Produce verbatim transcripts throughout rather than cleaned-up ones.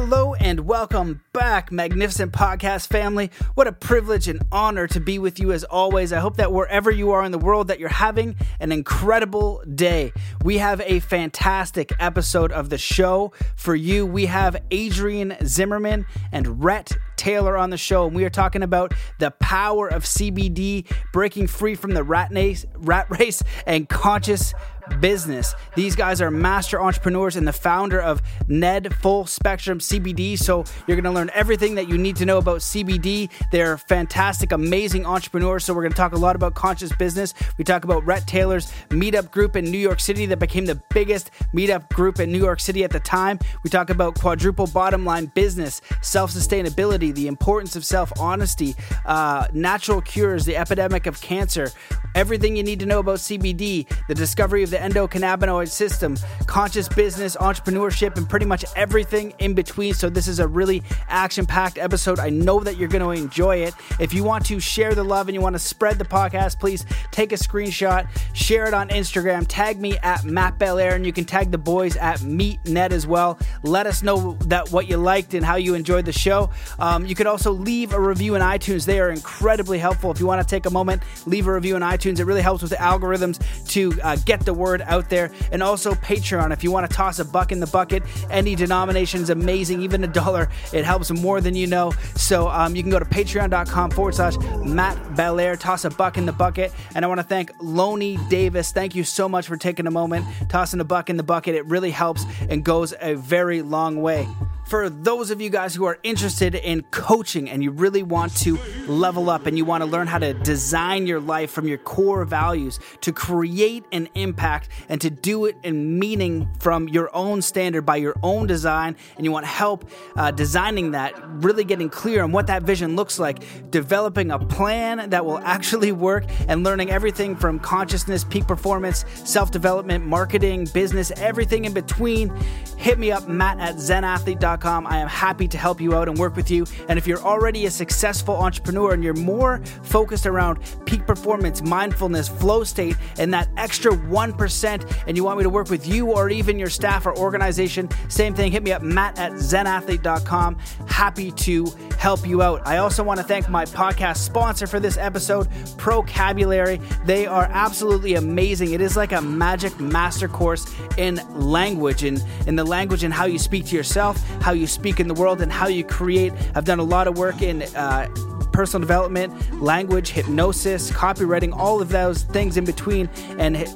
Hello and welcome back, magnificent podcast family. What a privilege and honor to be with you as always. I hope that wherever you are in the world that you're having an incredible day. We have a fantastic episode of the show for you. We have Adriaan Zimmerman and Rhett Taylor on the show, and we are talking about the power of C B D, breaking free from the rat race, rat race and conscious business. These guys are master entrepreneurs and the founder of Ned Full Spectrum C B D. So you're going to learn everything that you need to know about C B D. They're fantastic, amazing entrepreneurs. So we're going to talk a lot about conscious business. We talk about Rhett Taylor's meetup group in New York City that became the biggest meetup group in New York City at the time. We talk about quadruple bottom line business, self-sustainability, the importance of self-honesty, uh, natural cures, the epidemic of cancer, everything you need to know about C B D, the discovery of the endocannabinoid system, conscious business, entrepreneurship, and pretty much everything in between. So this is a really action-packed episode. I know that you're going to enjoy it. If you want to share the love and you want to spread the podcast, please take a screenshot, share it on Instagram, tag me at Matt Belair, and you can tag the boys at Meet Ned as well. Let us know that what you liked and how you enjoyed the show. Um, you could also leave a review in iTunes. They are incredibly helpful. If you want to take a moment, leave a review in iTunes. It really helps with the algorithms to uh, get the word out there. And also Patreon, if you want to toss a buck in the bucket, any denomination is amazing, even a dollar, it helps more than you know. So um, you can go to patreon.com forward slash Matt Belair, toss a buck in the bucket. And I want to thank Lonnie Davis. Thank you so much for taking a moment, tossing a buck in the bucket. It really helps and goes a very long way. For those of you guys who are interested in coaching and you really want to level up and you want to learn how to design your life from your core values to create an impact and to do it in meaning from your own standard by your own design, and you want help uh, designing that, really getting clear on what that vision looks like, developing a plan that will actually work, and learning everything from consciousness, peak performance, self-development, marketing, business, everything in between, hit me up, Matt at zen athlete dot com. I am happy to help you out and work with you. And if you're already a successful entrepreneur and you're more focused around peak performance, mindfulness, flow state, and that extra one percent, and you want me to work with you or even your staff or organization, same thing, hit me up, Matt at zen athlete dot com. Happy to help you out. I also want to thank my podcast sponsor for this episode, ProCabulary. They are absolutely amazing. It is like a magic master course in language, in, in the language and how you speak to yourself, how you speak in the world, and how you create. I've done a lot of work in uh, personal development, language, hypnosis, copywriting, all of those things in between. And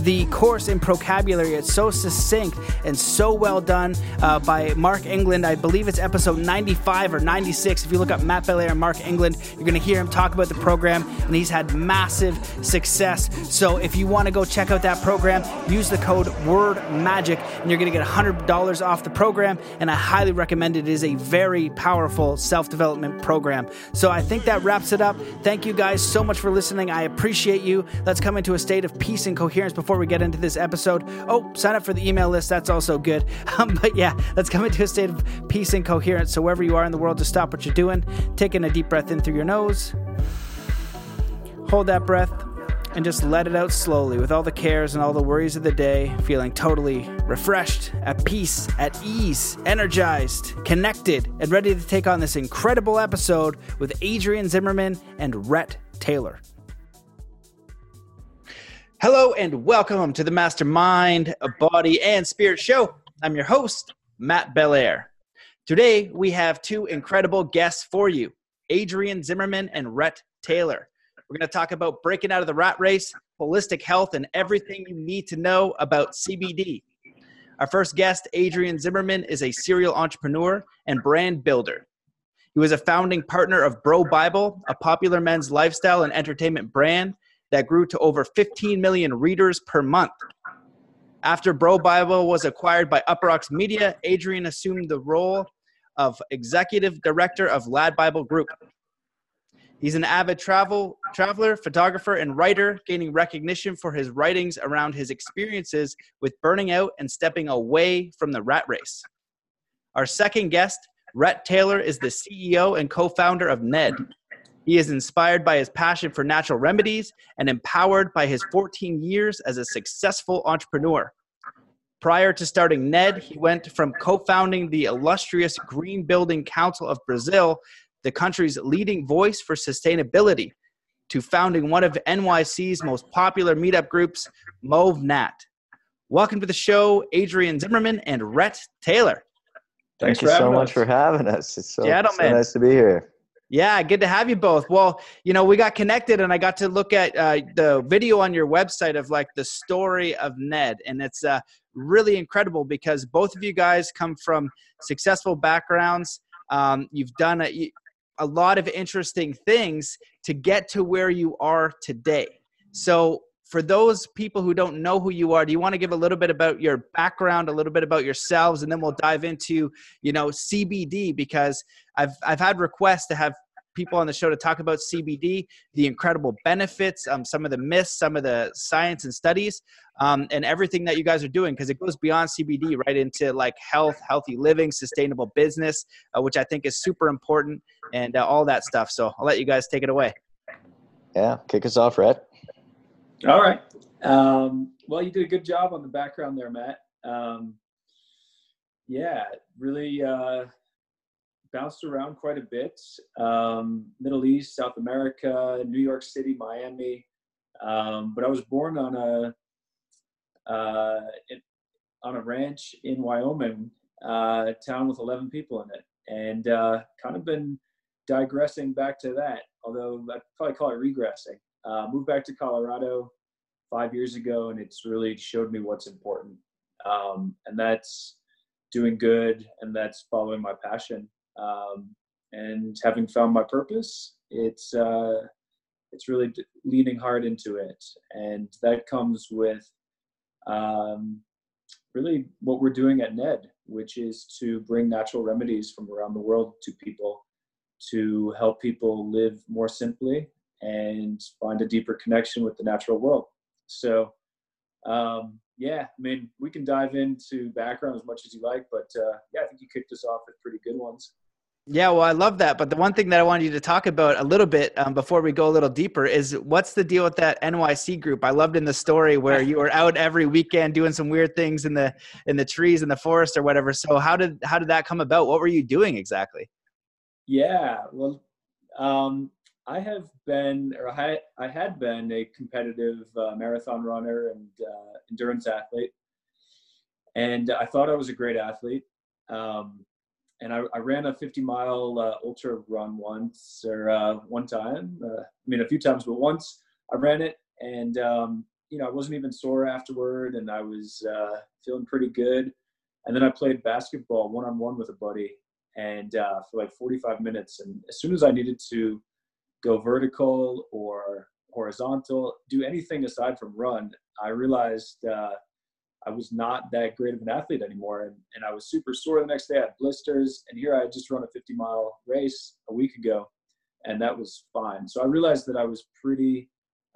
the course in ProCabulary, it's so succinct and so well done uh, by Mark England. I believe it's episode ninety-five or ninety-six. If you look up Matt Belair and Mark England, you're going to hear him talk about the program, and he's had massive success. So if you want to go check out that program, use the code WORDMAGIC, and you're going to get one hundred dollars off the program, and I highly recommend it. It is a very powerful self-development program. So I think that wraps it up. Thank you guys so much for listening. I appreciate you. Let's come into a state of peace and coherence before Before we get into this episode. Oh, sign up for the email list. That's also good. Um, but yeah, let's come into a state of peace and coherence. So wherever you are in the world, just stop what you're doing. Taking a deep breath in through your nose. Hold that breath and just let it out slowly with all the cares and all the worries of the day. Feeling totally refreshed, at peace, at ease, energized, connected, and ready to take on this incredible episode with Adriaan Zimmerman and Rhett Taylor. Hello and welcome to the Mastermind, a Body and Spirit Show. I'm your host, Matt Belair. Today, we have two incredible guests for you, Adriaan Zimmerman and Rhett Taylor. We're going to talk about breaking out of the rat race, holistic health, and everything you need to know about C B D. Our first guest, Adriaan Zimmerman, is a serial entrepreneur and brand builder. He was a founding partner of BroBible, a popular men's lifestyle and entertainment brand that grew to over fifteen million readers per month. After BroBible was acquired by Uproxx Media, Adriaan assumed the role of executive director of LADbible Group. He's an avid travel traveler, photographer, and writer, gaining recognition for his writings around his experiences with burning out and stepping away from the rat race. Our second guest, Rhett Taylor, is the C E O and co-founder of Ned. He is inspired by his passion for natural remedies and empowered by his fourteen years as a successful entrepreneur. Prior to starting Ned, he went from co-founding the illustrious Green Building Council of Brazil, the country's leading voice for sustainability, to founding one of N Y C's most popular meetup groups, MovNat. Welcome to the show, Adriaan Zimmerman and Rhett Taylor. Thank Thanks you so us. much for having us. It's so, so nice to be here. Yeah, good to have you both. Well, you know, we got connected and I got to look at uh, the video on your website of like the story of Ned. And it's uh, really incredible because both of you guys come from successful backgrounds. Um, you've done a, a lot of interesting things to get to where you are today. So for those people who don't know who you are, do you want to give a little bit about your background, a little bit about yourselves, and then we'll dive into, you know, C B D, because I've, I've had requests to have people on the show to talk about C B D, the incredible benefits, um, some of the myths, some of the science and studies, um, and everything that you guys are doing, because it goes beyond C B D right into like health, healthy living, sustainable business, uh, which I think is super important, and uh, all that stuff. So I'll let you guys take it away. Yeah, kick us off, Rhett. All right. Um, well, you did a good job on the background there, Matt. Um, yeah, really uh, bounced around quite a bit. Um, Middle East, South America, New York City, Miami. Um, but I was born on a uh, in, on a ranch in Wyoming, uh, a town with eleven people in it, and uh, kind of been digressing back to that. Although I'd probably call it regressing. Uh, moved back to Colorado five years ago, and it's really showed me what's important. Um, and that's doing good, and that's following my passion. Um, and having found my purpose, it's, uh, it's really d- leaning hard into it. And that comes with um, really what we're doing at Ned, which is to bring natural remedies from around the world to people, to help people live more simply and find a deeper connection with the natural world. So, um, yeah, I mean, we can dive into background as much as you like, but uh, yeah, I think you kicked us off with pretty good ones. Yeah, well, I love that. But the one thing that I wanted you to talk about a little bit um, before we go a little deeper is what's the deal with that N Y C group? I loved in the story where you were out every weekend doing some weird things in the in the trees in the forest or whatever. So how did how did that come about? What were you doing exactly? Yeah, well, um, I have been, or I, I had been a competitive uh, marathon runner and uh, endurance athlete. And I thought I was a great athlete. Um, and I, I ran a fifty mile uh, ultra run once or uh, one time, uh, I mean, a few times, but once I ran it and, um, you know, I wasn't even sore afterward and I was uh, feeling pretty good. And then I played basketball one-on-one with a buddy and uh, for like forty-five minutes. And as soon as I needed to go vertical or horizontal, do anything aside from run, I realized uh, I was not that great of an athlete anymore. And, and I was super sore the next day. I had blisters. And here I had just run a fifty mile race a week ago. And that was fine. So I realized that I was pretty,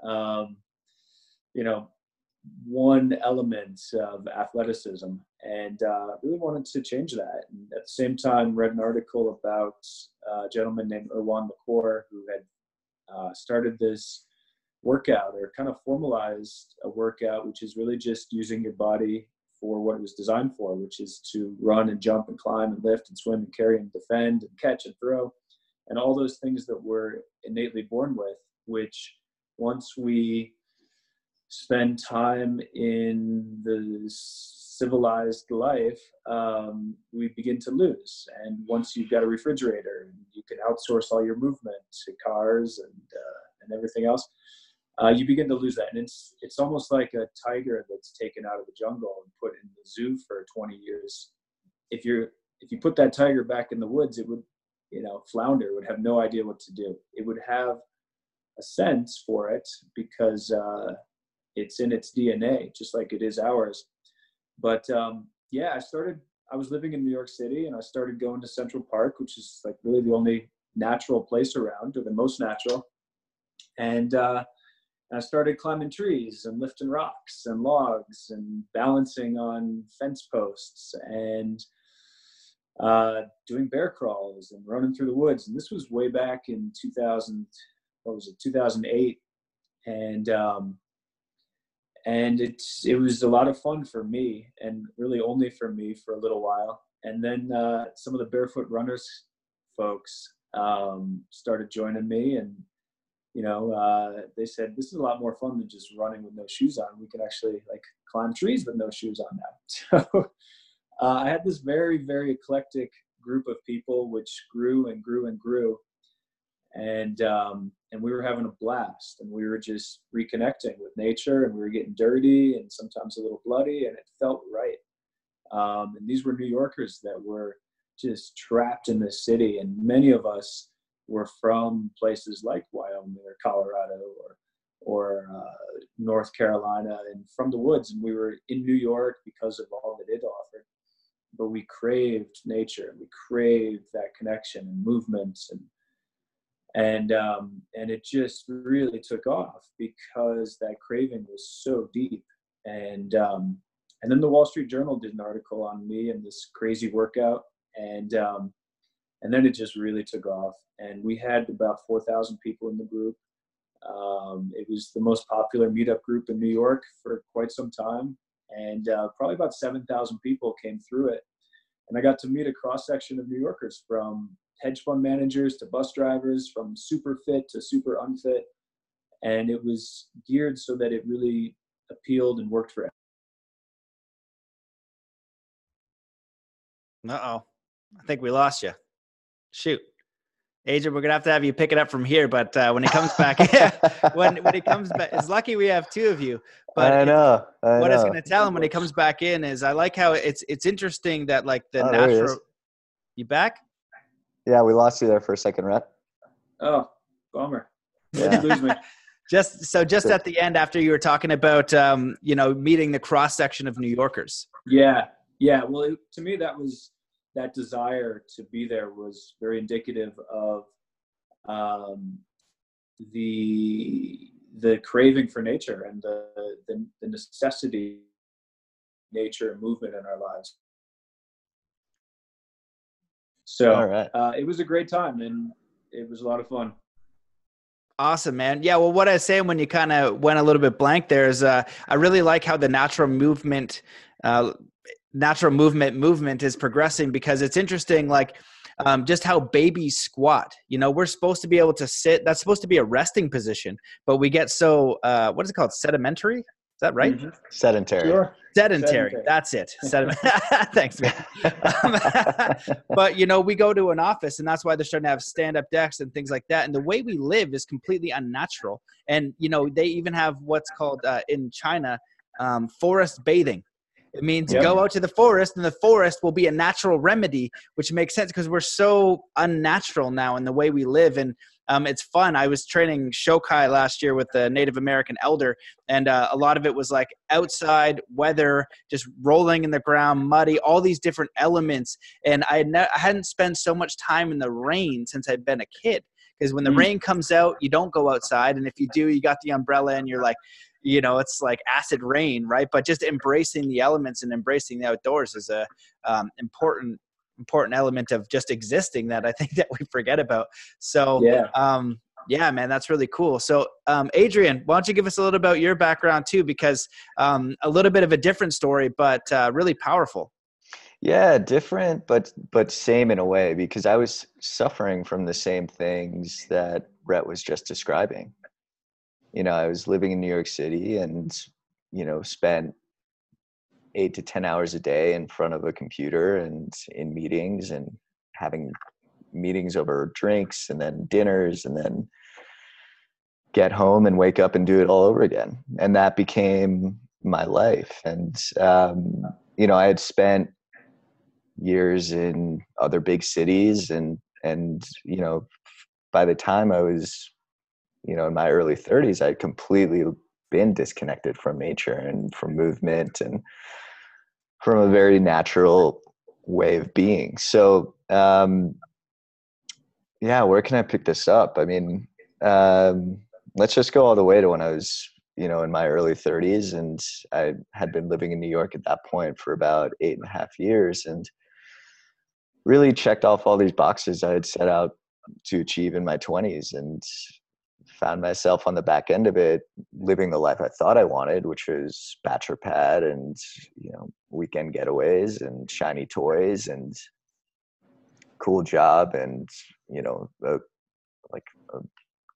um, you know, one element of athleticism. And uh, really wanted to change that. And at the same time, read an article about a gentleman named Erwan LeCorre who had uh, started this workout or kind of formalized a workout, which is really just using your body for what it was designed for, which is to run and jump and climb and lift and swim and carry and defend and catch and throw and all those things that we're innately born with, which once we spend time in the civilized life, um, we begin to lose. And once you've got a refrigerator, and you can outsource all your movement to cars and uh, and everything else, uh, you begin to lose that. And it's it's almost like a tiger that's taken out of the jungle and put in the zoo for twenty years. If you're if you put that tiger back in the woods, it would, you know, flounder. It would have no idea what to do. It would have a sense for it because uh, it's in its D N A, just like it is ours. But um, yeah, I started, I was living in New York City and I started going to Central Park, which is like really the only natural place around, or the most natural. And uh, I started climbing trees and lifting rocks and logs and balancing on fence posts and uh, doing bear crawls and running through the woods. And this was way back in two thousand, what was it, two thousand eight. And um, And it's, it was a lot of fun for me, and really only for me for a little while. And then uh, some of the Barefoot Runners folks um, started joining me, and, you know, uh, they said, this is a lot more fun than just running with no shoes on. We can actually like climb trees with no shoes on now. So uh, I had this very, very eclectic group of people, which grew and grew and grew. And, um, and we were having a blast, and we were just reconnecting with nature, and we were getting dirty and sometimes a little bloody, and it felt right. Um, and these were New Yorkers that were just trapped in the city. And many of us were from places like Wyoming or Colorado or, or, uh, North Carolina, and from the woods. And we were in New York because of all that it offered, but we craved nature, and we craved that connection and movement, and, And, um, and it just really took off because that craving was so deep. And, um, and then the Wall Street Journal did an article on me and this crazy workout. And, um, and then it just really took off, and we had about four thousand people in the group. Um, it was the most popular meetup group in New York for quite some time. And, uh, probably about seven thousand people came through it, and I got to meet a cross section of New Yorkers, from hedge fund managers to bus drivers, from super fit to super unfit. And it was geared so that it really appealed and worked for everyone. Uh-oh. I think we lost you. Shoot. Adriaan, we're going to have to have you pick it up from here, but uh, when he comes back, when when he comes back, it's lucky we have two of you. But I know. I what know. I was going to tell him when he comes back in is, I like how it's, it's interesting that like the oh, natural, you back? Yeah, we lost you there for a second, Rhett. Oh, bummer. Yeah. Lose me. Just so just at the end, after you were talking about um, you know, meeting the cross section of New Yorkers. Yeah, yeah. Well, it, to me, that was that desire to be there was very indicative of um, the the craving for nature and the the, the necessity of nature and movement in our lives. So right. uh, it was a great time, and it was a lot of fun. Awesome, man. Yeah. Well, what I was saying when you kind of went a little bit blank there is uh, I really like how the natural movement, uh, natural movement movement is progressing, because it's interesting, like um, just how babies squat, you know, we're supposed to be able to sit. That's supposed to be a resting position, but we get so, uh, what is it called? Sedimentary. Is that right? Mm-hmm. Sedentary. Sure. Sedentary. Sedentary. That's it. Sedentary. Thanks, man. Um, but, you know, we go to an office, and that's why they're starting to have stand-up decks and things like that. And the way we live is completely unnatural. And, you know, they even have what's called uh, in China, um, forest bathing. It means yep. go out to the forest, and the forest will be a natural remedy, which makes sense because we're so unnatural now in the way we live. And um, it's fun. I was training Shokai last year with the Native American elder, and uh, a lot of it was like outside weather, just rolling in the ground, muddy, all these different elements. And I, had ne- I hadn't spent so much time in the rain since I'd been a kid, because when the mm. rain comes out, you don't go outside. And if you do, you got the umbrella and you're like, you know, it's like acid rain, right? But just embracing the elements and embracing the outdoors is a um, important, important element of just existing that I think that we forget about. So, yeah, um, yeah man, that's really cool. So, um, Adriaan, why don't you give us a little about your background too, because um, a little bit of a different story, but uh, really powerful. Yeah, different, but but same in a way, because I was suffering from the same things that Rhett was just describing. You know, I was living in New York City and, you know, spent eight to ten hours a day in front of a computer and in meetings, and having meetings over drinks and then dinners, and then get home and wake up and do it all over again. And that became my life. And, um, you know, I had spent years in other big cities, and, and, you know, by the time I was, you know, in my early thirties, I'd completely been disconnected from nature and from movement and from a very natural way of being. So, um, yeah, where can I pick this up? I mean, um, let's just go all the way to when I was, you know, in my early thirties, and I had been living in New York at that point for about eight and a half years, and really checked off all these boxes I had set out to achieve in my twenties, and found myself on the back end of it living the life I thought I wanted, which was bachelor pad and, you know, weekend getaways and shiny toys and cool job and, you know, a, like a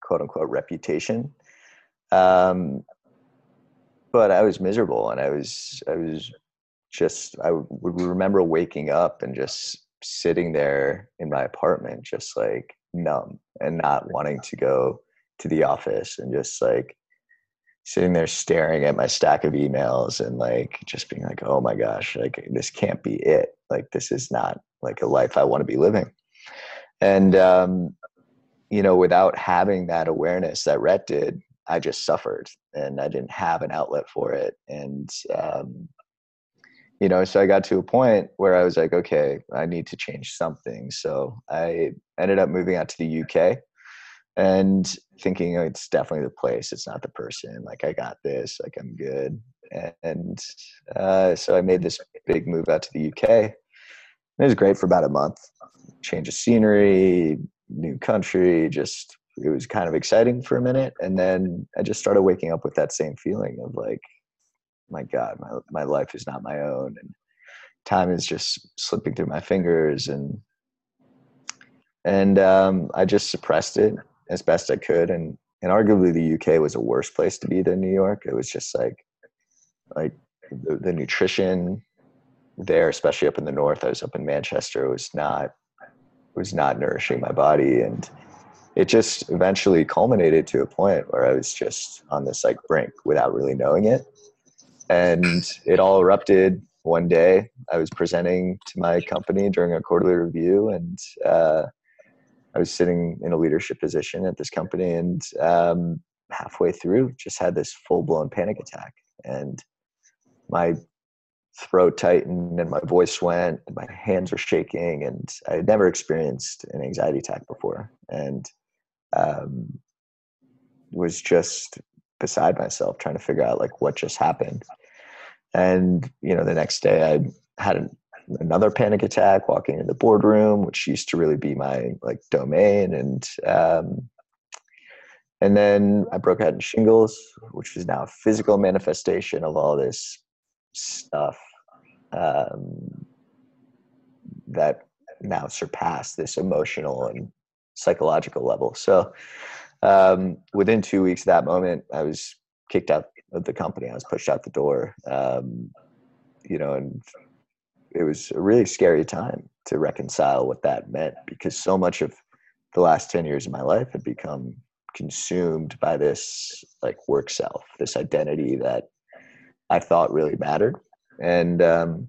quote unquote reputation. Um, but I was miserable, and I was, I was just, I would remember waking up and just sitting there in my apartment, just like numb and not wanting to go to the office, and just like sitting there staring at my stack of emails and like just being like, oh my gosh, like this can't be it. Like this is not like a life I want to be living. And, um, you know, without having that awareness that Rhett did, I just suffered and I didn't have an outlet for it. And, um, you know, so I got to a point where I was like, okay, I need to change something. So I ended up moving out to the U K and thinking, oh, it's definitely the place. It's not the person. Like I got this, like I'm good. And uh, so I made this big move out to the U K. And it was great for about a month, change of scenery, new country, just, it was kind of exciting for a minute. And then I just started waking up with that same feeling of like, my God, my my life is not my own, and time is just slipping through my fingers. And and um, I just suppressed it as best I could. And and arguably the U K was a worse place to be than New York. It was just like, like the, the nutrition there, especially up in the north. I was up in Manchester. It was not it was not nourishing my body, and it just eventually culminated to a point where I was just on this like brink without really knowing it. And it all erupted one day. I was presenting to my company during a quarterly review, and uh, I was sitting in a leadership position at this company, and um, halfway through just had this full-blown panic attack, and my throat tightened and my voice went, and my hands were shaking, and I had never experienced an anxiety attack before, and um, was just beside myself trying to figure out like what just happened. And, you know, the next day I had an, another panic attack walking in the boardroom, which used to really be my like domain. And, um, and then I broke out in shingles, which is now a physical manifestation of all this stuff, um, that now surpassed this emotional and psychological level. So, Um, within two weeks of that moment, I was kicked out of the company. I was pushed out the door, um, you know, and it was a really scary time to reconcile what that meant, because so much of the last ten years of my life had become consumed by this like work self, this identity that I thought really mattered. And um,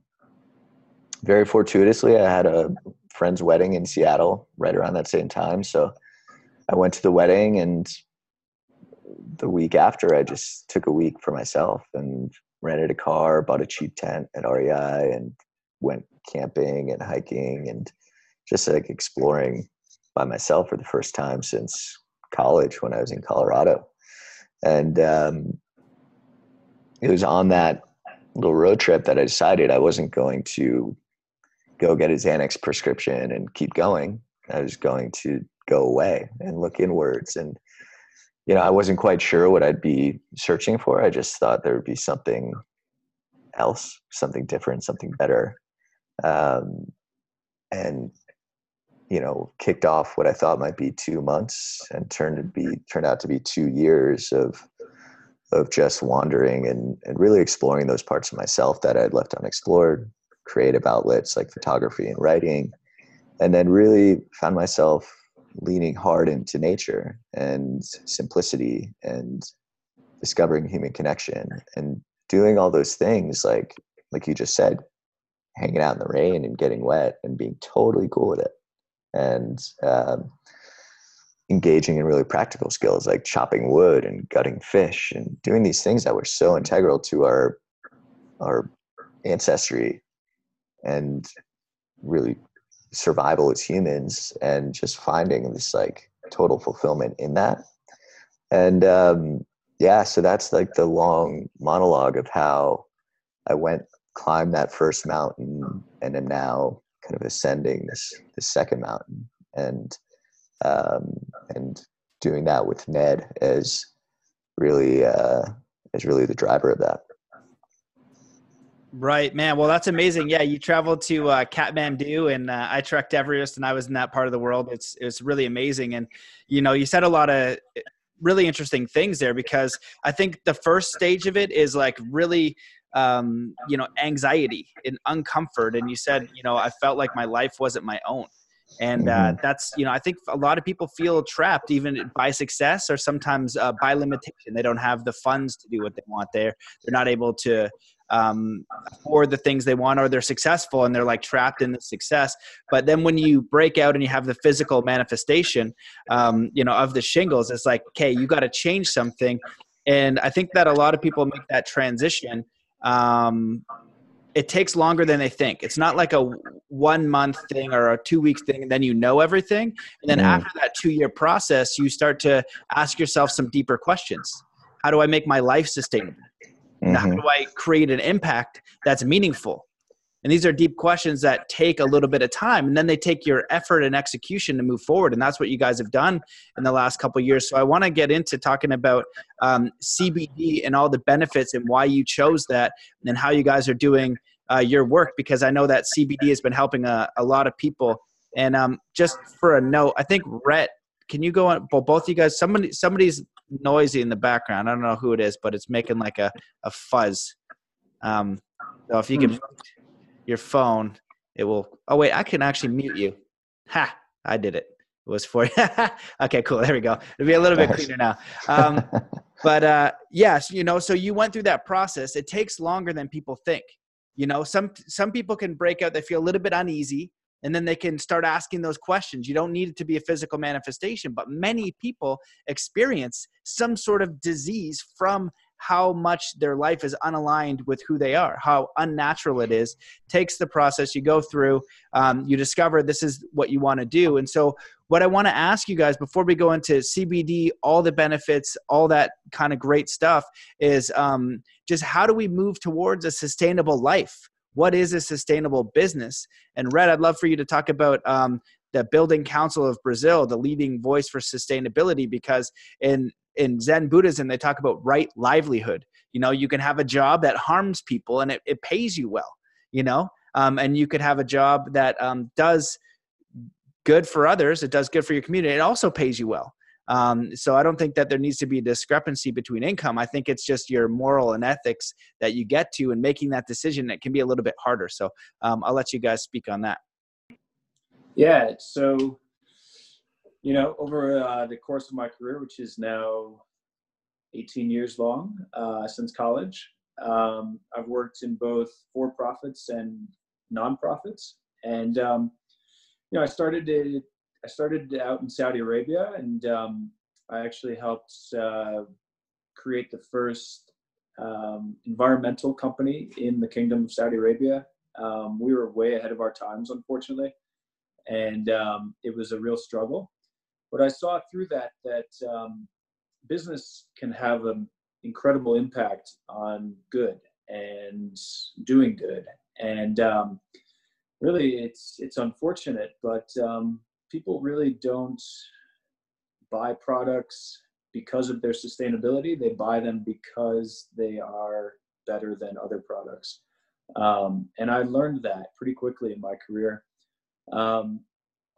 very fortuitously, I had a friend's wedding in Seattle right around that same time. So I went to the wedding, and the week after I just took a week for myself and rented a car, bought a cheap tent at R E I, and went camping and hiking and just like exploring by myself for the first time since college when I was in Colorado. And um, it was on that little road trip that I decided I wasn't going to go get a Xanax prescription and keep going. I was going to go away and look inwards. And, you know, I wasn't quite sure what I'd be searching for. I just thought there would be something else, something different, something better. Um, and, you know, kicked off what I thought might be two months and turned to be, turned out to be two years of, of just wandering and, and really exploring those parts of myself that I'd left unexplored, creative outlets like photography and writing. And then really found myself leaning hard into nature and simplicity and discovering human connection and doing all those things, like, like you just said, hanging out in the rain and getting wet and being totally cool with it, and um, engaging in really practical skills like chopping wood and gutting fish and doing these things that were so integral to our, our ancestry and really survival as humans, and just finding this like total fulfillment in that. And um yeah, so that's like the long monologue of how I went, climbed that first mountain, and am now kind of ascending this, this second mountain, and um and doing that with Ned as really uh, as really the driver of that. Right, man. Well, that's amazing. Yeah, you traveled to uh, Kathmandu, and uh, I trekked Everest, and I was in that part of the world. It's it's really amazing, and you know, you said a lot of really interesting things there, because I think the first stage of it is like really, um, you know, anxiety and uncomfort. And you said, you know, I felt like my life wasn't my own. And uh, that's, you know, I think a lot of people feel trapped even by success, or sometimes uh, by limitation. They don't have the funds to do what they want. They're, they're not able to um, afford the things they want, or they're successful and they're like trapped in the success. But then when you break out and you have the physical manifestation, um, you know, of the shingles, it's like, okay, you got to change something. And I think that a lot of people make that transition. Um, It takes longer than they think. It's not like a one month thing or a two week thing, and then you know everything. And then mm. after that two year process, you start to ask yourself some deeper questions. How do I make my life sustainable? Mm-hmm. How do I create an impact that's meaningful? And these are deep questions that take a little bit of time, and then they take your effort and execution to move forward. And that's what you guys have done in the last couple of years. So I want to get into talking about um, C B D and all the benefits and why you chose that, and how you guys are doing uh, your work, because I know that C B D has been helping a, a lot of people. And um, just for a note, I think Rhett, can you go on? Well, both of you guys, somebody, somebody's noisy in the background. I don't know who it is, but it's making like a, a fuzz. Um, so if you can... Hmm. your phone, it will, oh wait, I can actually mute you. Ha, I did it. It was for you. Okay, cool, there we go. It'll be a little bit cleaner now. Um, but uh, yes, you know, so you went through that process. It takes longer than people think. You know, some some people can break out, they feel a little bit uneasy, and then they can start asking those questions. You don't need it to be a physical manifestation, but many people experience some sort of disease from how much their life is unaligned with who they are, how unnatural it is. Takes the process you go through, um, you discover this is what you want to do. And so what I want to ask you guys before we go into C B D, all the benefits, all that kind of great stuff, is um, just how do we move towards a sustainable life? What is a sustainable business? And Rhett, I'd love for you to talk about um, the Building Council of Brazil, the leading voice for sustainability, because in In Zen Buddhism, they talk about right livelihood. You know, you can have a job that harms people and it, it pays you well, you know, um, and you could have a job that um, does good for others. It does good for your community. It also pays you well. Um, so I don't think that there needs to be a discrepancy between income. I think it's just your moral and ethics that you get to, and making that decision, it can be a little bit harder. So um, I'll let you guys speak on that. Yeah. So You know, over uh, the course of my career, which is now eighteen years long uh, since college, um, I've worked in both for-profits and non-profits. And, um, you know, I started to, I started out in Saudi Arabia, and um, I actually helped uh, create the first um, environmental company in the Kingdom of Saudi Arabia. Um, we were way ahead of our times, unfortunately, and um, it was a real struggle. But I saw through that that um, business can have an incredible impact on good and doing good. And um, really, it's it's unfortunate, but um, people really don't buy products because of their sustainability. They buy them because they are better than other products. Um, and I learned that pretty quickly in my career. Um,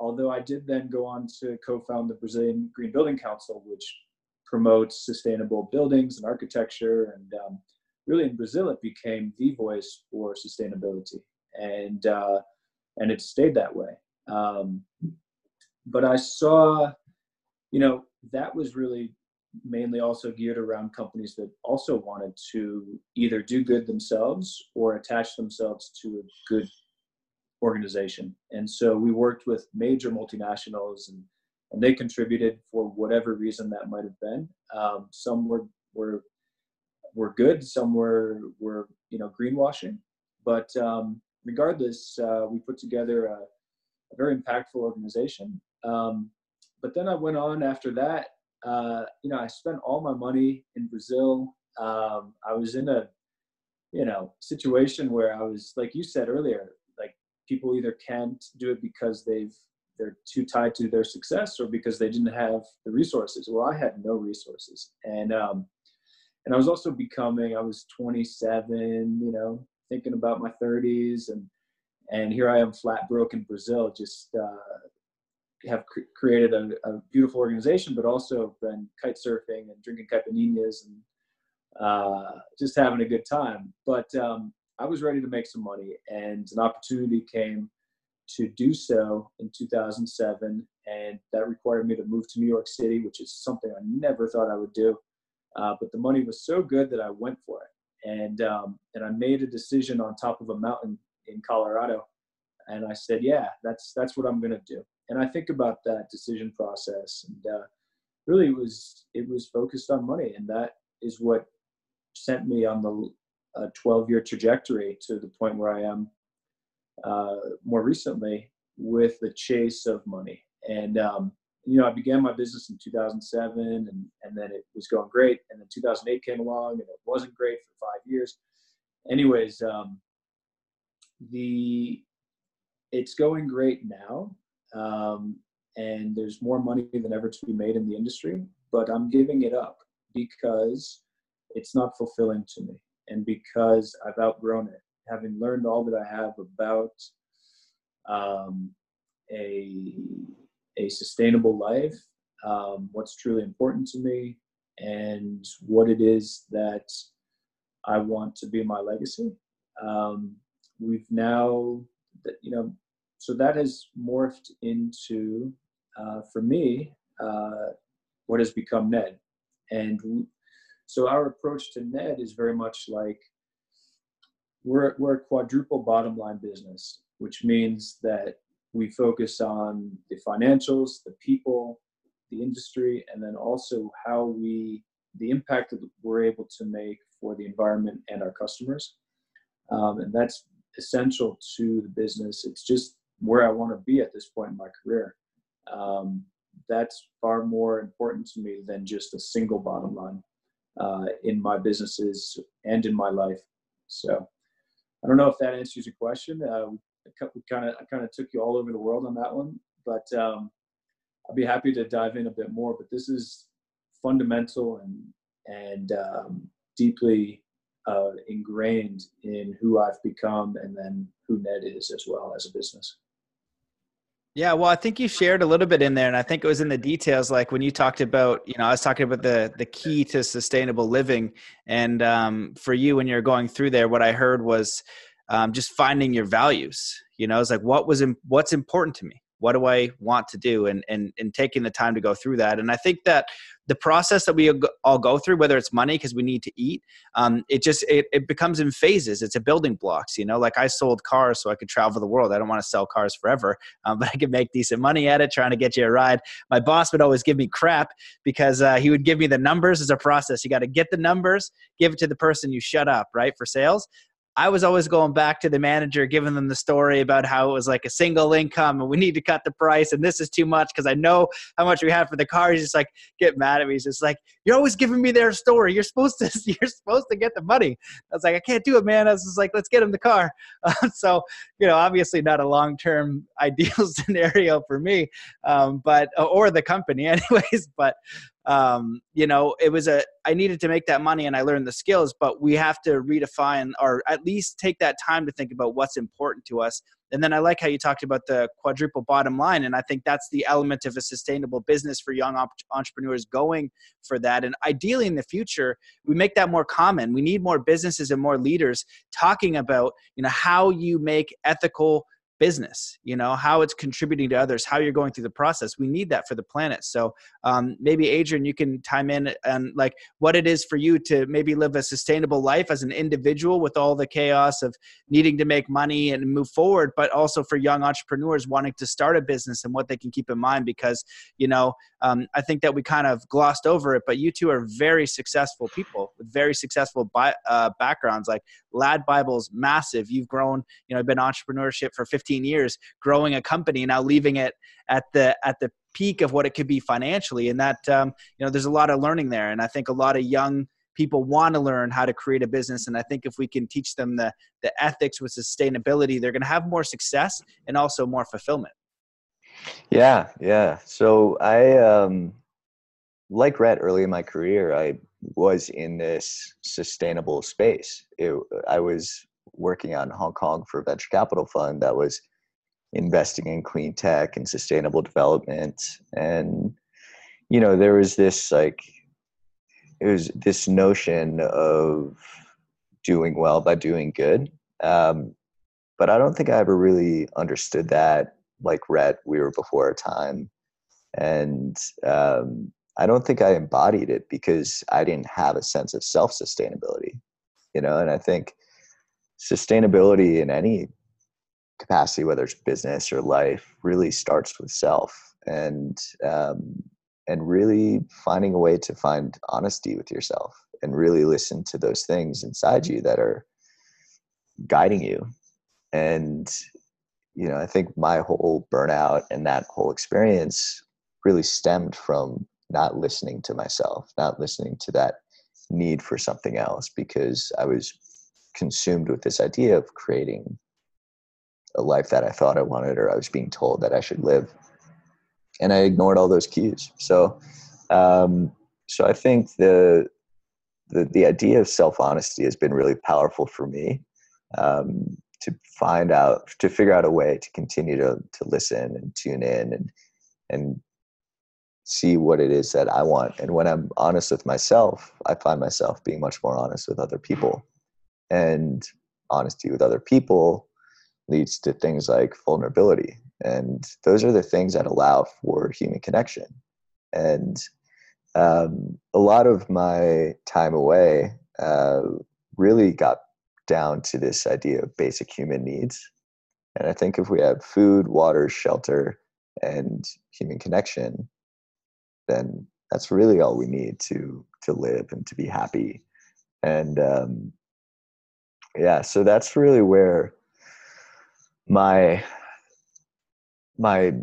Although I did then go on to co-found the Brazilian Green Building Council, which promotes sustainable buildings and architecture. And um, really in Brazil, it became the voice for sustainability. And uh, and it stayed that way. Um, but I saw, you know, that was really mainly also geared around companies that also wanted to either do good themselves or attach themselves to a good organization. And so we worked with major multinationals, and, and they contributed for whatever reason that might have been. Um, some were were were good, some were were you know greenwashing. But um, regardless, uh, we put together a, a very impactful organization. Um, but then I went on after that. Uh, you know, I spent all my money in Brazil. Um, I was in a you know situation where I was, like you said earlier. People either can't do it because they've they're too tied to their success or because they didn't have the resources. Well, I had no resources. And, um, and I was also becoming, I was twenty-seven, you know, thinking about my thirties, and, and here I am flat broke in Brazil, just, uh, have cr created a, a beautiful organization, but also been kite surfing and drinking caipirinhas and uh, just having a good time. But um, I was ready to make some money, and an opportunity came to do so in two thousand seven. And that required me to move to New York City, which is something I never thought I would do. Uh, but the money was so good that I went for it. And, um, and I made a decision on top of a mountain in Colorado. And I said, yeah, that's, that's what I'm going to do. And I think about that decision process, and uh, really it was, it was focused on money. And that is what sent me on the twelve year uh, trajectory to the point where I am uh, more recently, with the chase of money. And, um, you know, I began my business in two thousand seven, and, and then it was going great. And then two thousand eight came along, and it wasn't great for five years. Anyways, um, the, it's going great now. Um, and there's more money than ever to be made in the industry, but I'm giving it up because it's not fulfilling to me, and because I've outgrown it, having learned all that I have about, um, a, a sustainable life, um, what's truly important to me, and what it is that I want to be my legacy. Um, we've now, you know, so that has morphed into, uh, for me, uh, what has become Ned. And so our approach to Ned is very much like, we're, we're a quadruple bottom line business, which means that we focus on the financials, the people, the industry, and then also how we, the impact that we're able to make for the environment and our customers. Um, and that's essential to the business. It's just where I want to be at this point in my career. Um, that's far more important to me than just a single bottom line uh, in my businesses and in my life. So I don't know if that answers your question. Uh, we kind of, I kind of took you all over the world on that one, but um, I'll be happy to dive in a bit more. But this is fundamental and and um, deeply uh, ingrained in who I've become, and then who Ned is as well as a business. Yeah. Well, I think you shared a little bit in there, and I think it was in the details. Like when you talked about, you know, I was talking about the, the key to sustainable living. And, um, for you, when you're going through there, what I heard was, um, just finding your values, you know, it's like, what was, what's important to me? What do I want to do? And, and, and taking the time to go through that. And I think that the process that we all go through, whether it's money, because we need to eat, um, it just, it, it becomes in phases. It's a building blocks, you know, like I sold cars so I could travel the world. I don't want to sell cars forever, um, but I could make decent money at it, trying to get you a ride. My boss would always give me crap because uh, he would give me the numbers. As a process. You got to get the numbers, give it to the person you shut up, right? For sales. I was always going back to the manager, giving them the story about how it was like a single income and we need to cut the price and this is too much because I know how much we have for the car. He's just like, get mad at me. He's just like, you're always giving me their story. You're supposed to, you're supposed to get the money. I was like, I can't do it, man. I was just like, let's get him the car. Um, so, you know, obviously not a long-term ideal scenario for me, um, but, or the company anyways, but Um, you know, it was a, I needed to make that money and I learned the skills, but we have to redefine or at least take that time to think about what's important to us. And then I like how you talked about the quadruple bottom line. And I think that's the element of a sustainable business for young entrepreneurs going for that. And ideally in the future, we make that more common. We need more businesses and more leaders talking about, you know, how you make ethical business, you know, how it's contributing to others, how you're going through the process. We need that for the planet. So um, maybe Adriaan, you can chime in and like what it is for you to maybe live a sustainable life as an individual with all the chaos of needing to make money and move forward, but also for young entrepreneurs wanting to start a business and what they can keep in mind, because, you know, um, I think that we kind of glossed over it, but you two are very successful people with very successful bi uh, backgrounds. Like LADbible's massive. You've grown, you know, been entrepreneurship for fifteen years, growing a company, now leaving it at the at the peak of what it could be financially. And that, um, you know, there's a lot of learning there. And I think a lot of young people want to learn how to create a business. And I think if we can teach them the, the ethics with sustainability, they're going to have more success and also more fulfillment. Yeah, yeah. So I, um, like Rhett, early in my career, I was in this sustainable space. It, I was working out in Hong Kong for a venture capital fund that was investing in clean tech and sustainable development. And, you know, there was this like, it was this notion of doing well by doing good. Um, but I don't think I ever really understood that. Like Rhett, we were before our time. And um, I don't think I embodied it because I didn't have a sense of self-sustainability, you know? And I think sustainability in any capacity, whether it's business or life, really starts with self, and um, and really finding a way to find honesty with yourself and really listen to those things inside you that are guiding you. And, you know, I think my whole burnout and that whole experience really stemmed from not listening to myself, not listening to that need for something else, because I was consumed with this idea of creating a life that I thought I wanted, or I was being told that I should live. And I ignored all those cues. So, um, so I think the, the, the idea of self-honesty has been really powerful for me, um, to find out, to figure out a way to continue to, to listen and tune in and, and see what it is that I want. And when I'm honest with myself, I find myself being much more honest with other people, and honesty with other people leads to things like vulnerability. And those are the things that allow for human connection. And um, a lot of my time away uh, really got down to this idea of basic human needs. And I think if we have food, water, shelter, and human connection, then that's really all we need to to live and to be happy. And um, yeah, so that's really where my my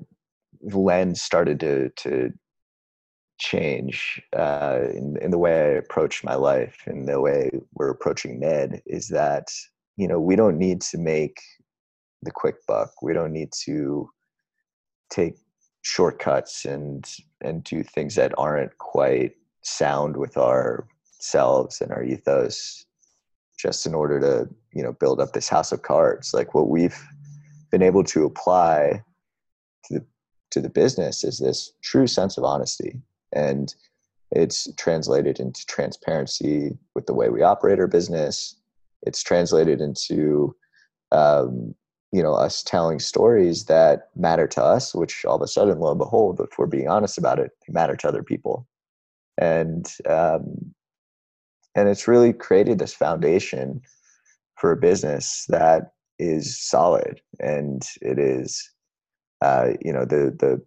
lens started to to change uh, in, in the way I approach my life, and the way we're approaching Ned is that, you know, we don't need to make the quick buck. We don't need to take shortcuts and and do things that aren't quite sound with ourselves and our ethos just in order to, you know, build up this house of cards. Like, what we've been able to apply to the to the business is this true sense of honesty, and it's translated into transparency with the way we operate our business. It's translated into um, you know, us telling stories that matter to us, which all of a sudden, lo and behold, if we're being honest about it, they matter to other people. And um, and it's really created this foundation for a business that is solid, and it is, uh, you know, the, the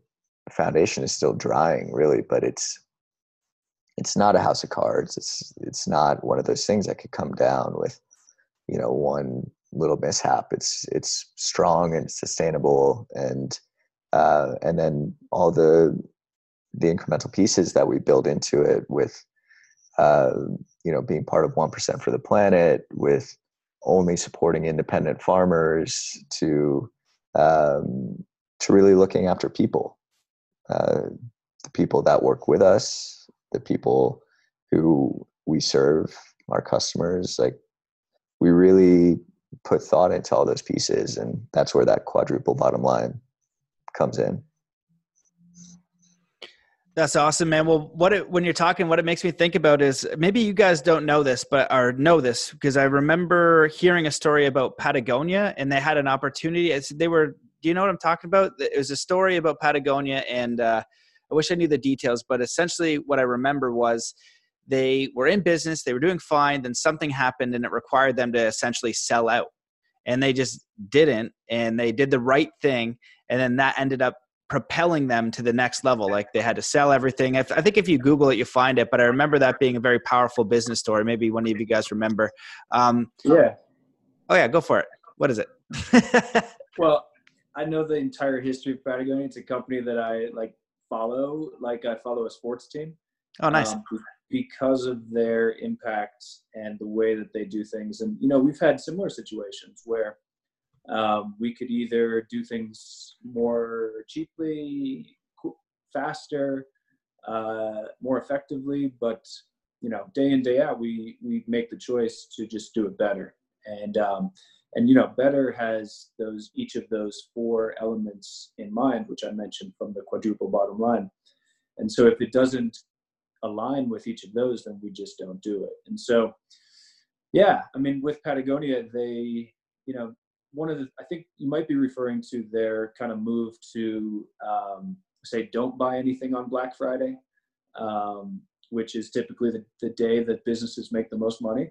foundation is still drying really, but it's, it's not a house of cards. It's, it's not one of those things that could come down with, you know, one little mishap. It's, it's strong and sustainable. And, uh, and then all the, the incremental pieces that we build into it with, uh, you know, being part of one percent for the planet, with only supporting independent farmers, to um, to really looking after people, uh, the people that work with us, the people who we serve, our customers. Like, we really put thought into all those pieces, and that's where that quadruple bottom line comes in. That's awesome, man. Well, what it, when you're talking, what it makes me think about is, maybe you guys don't know this, but or know this, because I remember hearing a story about Patagonia, and they had an opportunity. It's, they were, do you know what I'm talking about? It was a story about Patagonia, and uh, I wish I knew the details, but essentially what I remember was they were in business, they were doing fine, then something happened, and it required them to essentially sell out, and they just didn't, and they did the right thing, and then that ended up propelling them to the next level. Like, they had to sell everything. I think if you Google it, you find it, but I remember that being a very powerful business story. Maybe one of you guys remember. Um, yeah. Oh yeah. Go for it. What is it? Well, I know the entire history of Patagonia. It's a company that I like follow, like I follow a sports team. Oh, nice. Um, because of their impact and the way that they do things. And, you know, we've had similar situations where Um, we could either do things more cheaply, faster, uh, more effectively, but you know, day in, day out, we, we make the choice to just do it better. And, um, and, you know, better has those, each of those four elements in mind, which I mentioned from the quadruple bottom line. And so if it doesn't align with each of those, then we just don't do it. And so, yeah, I mean, with Patagonia, they, you know, one of the, I think you might be referring to their kind of move to, um, say, don't buy anything on Black Friday, um, which is typically the, the day that businesses make the most money.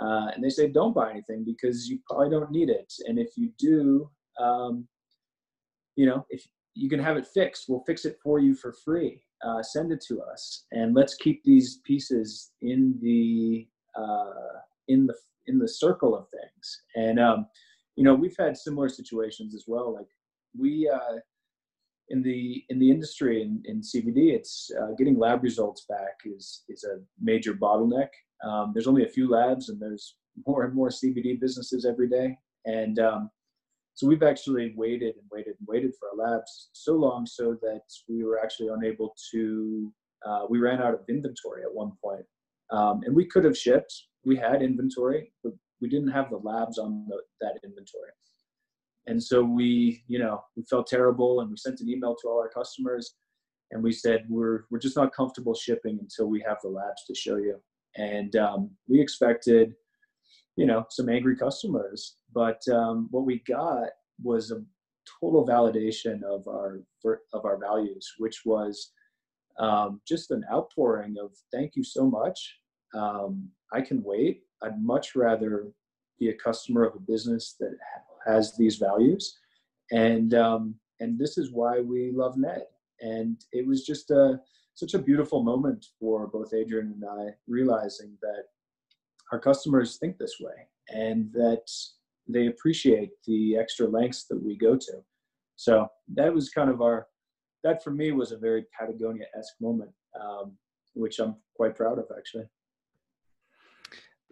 Uh, and they say, don't buy anything because you probably don't need it. And if you do, um, you know, if you can have it fixed, we'll fix it for you for free. Uh, send it to us, and let's keep these pieces in the, uh, in the, in the circle of things. And, um, you know, we've had similar situations as well. Like we, uh, in the in the industry in, in C B D, it's uh, getting lab results back is is a major bottleneck. Um, there's only a few labs, and there's more and more C B D businesses every day. And um, so we've actually waited and waited and waited for our labs so long so that we were actually unable to. Uh, we ran out of inventory at one point, um, and we could have shipped. We had inventory, but we didn't have the labs on the, that inventory. And so we, you know, we felt terrible, and we sent an email to all our customers, and we said, we're, we're just not comfortable shipping until we have the labs to show you. And um, we expected, you know, some angry customers, but um, what we got was a total validation of our, of our values, which was um, just an outpouring of thank you so much. Um, I can wait. I'd much rather be a customer of a business that has these values, and um, and this is why we love Ned. And it was just a such a beautiful moment for both Adriaan and I, realizing that our customers think this way and that they appreciate the extra lengths that we go to. So that was kind of our that for me was a very Patagonia-esque moment, um, which I'm quite proud of, actually.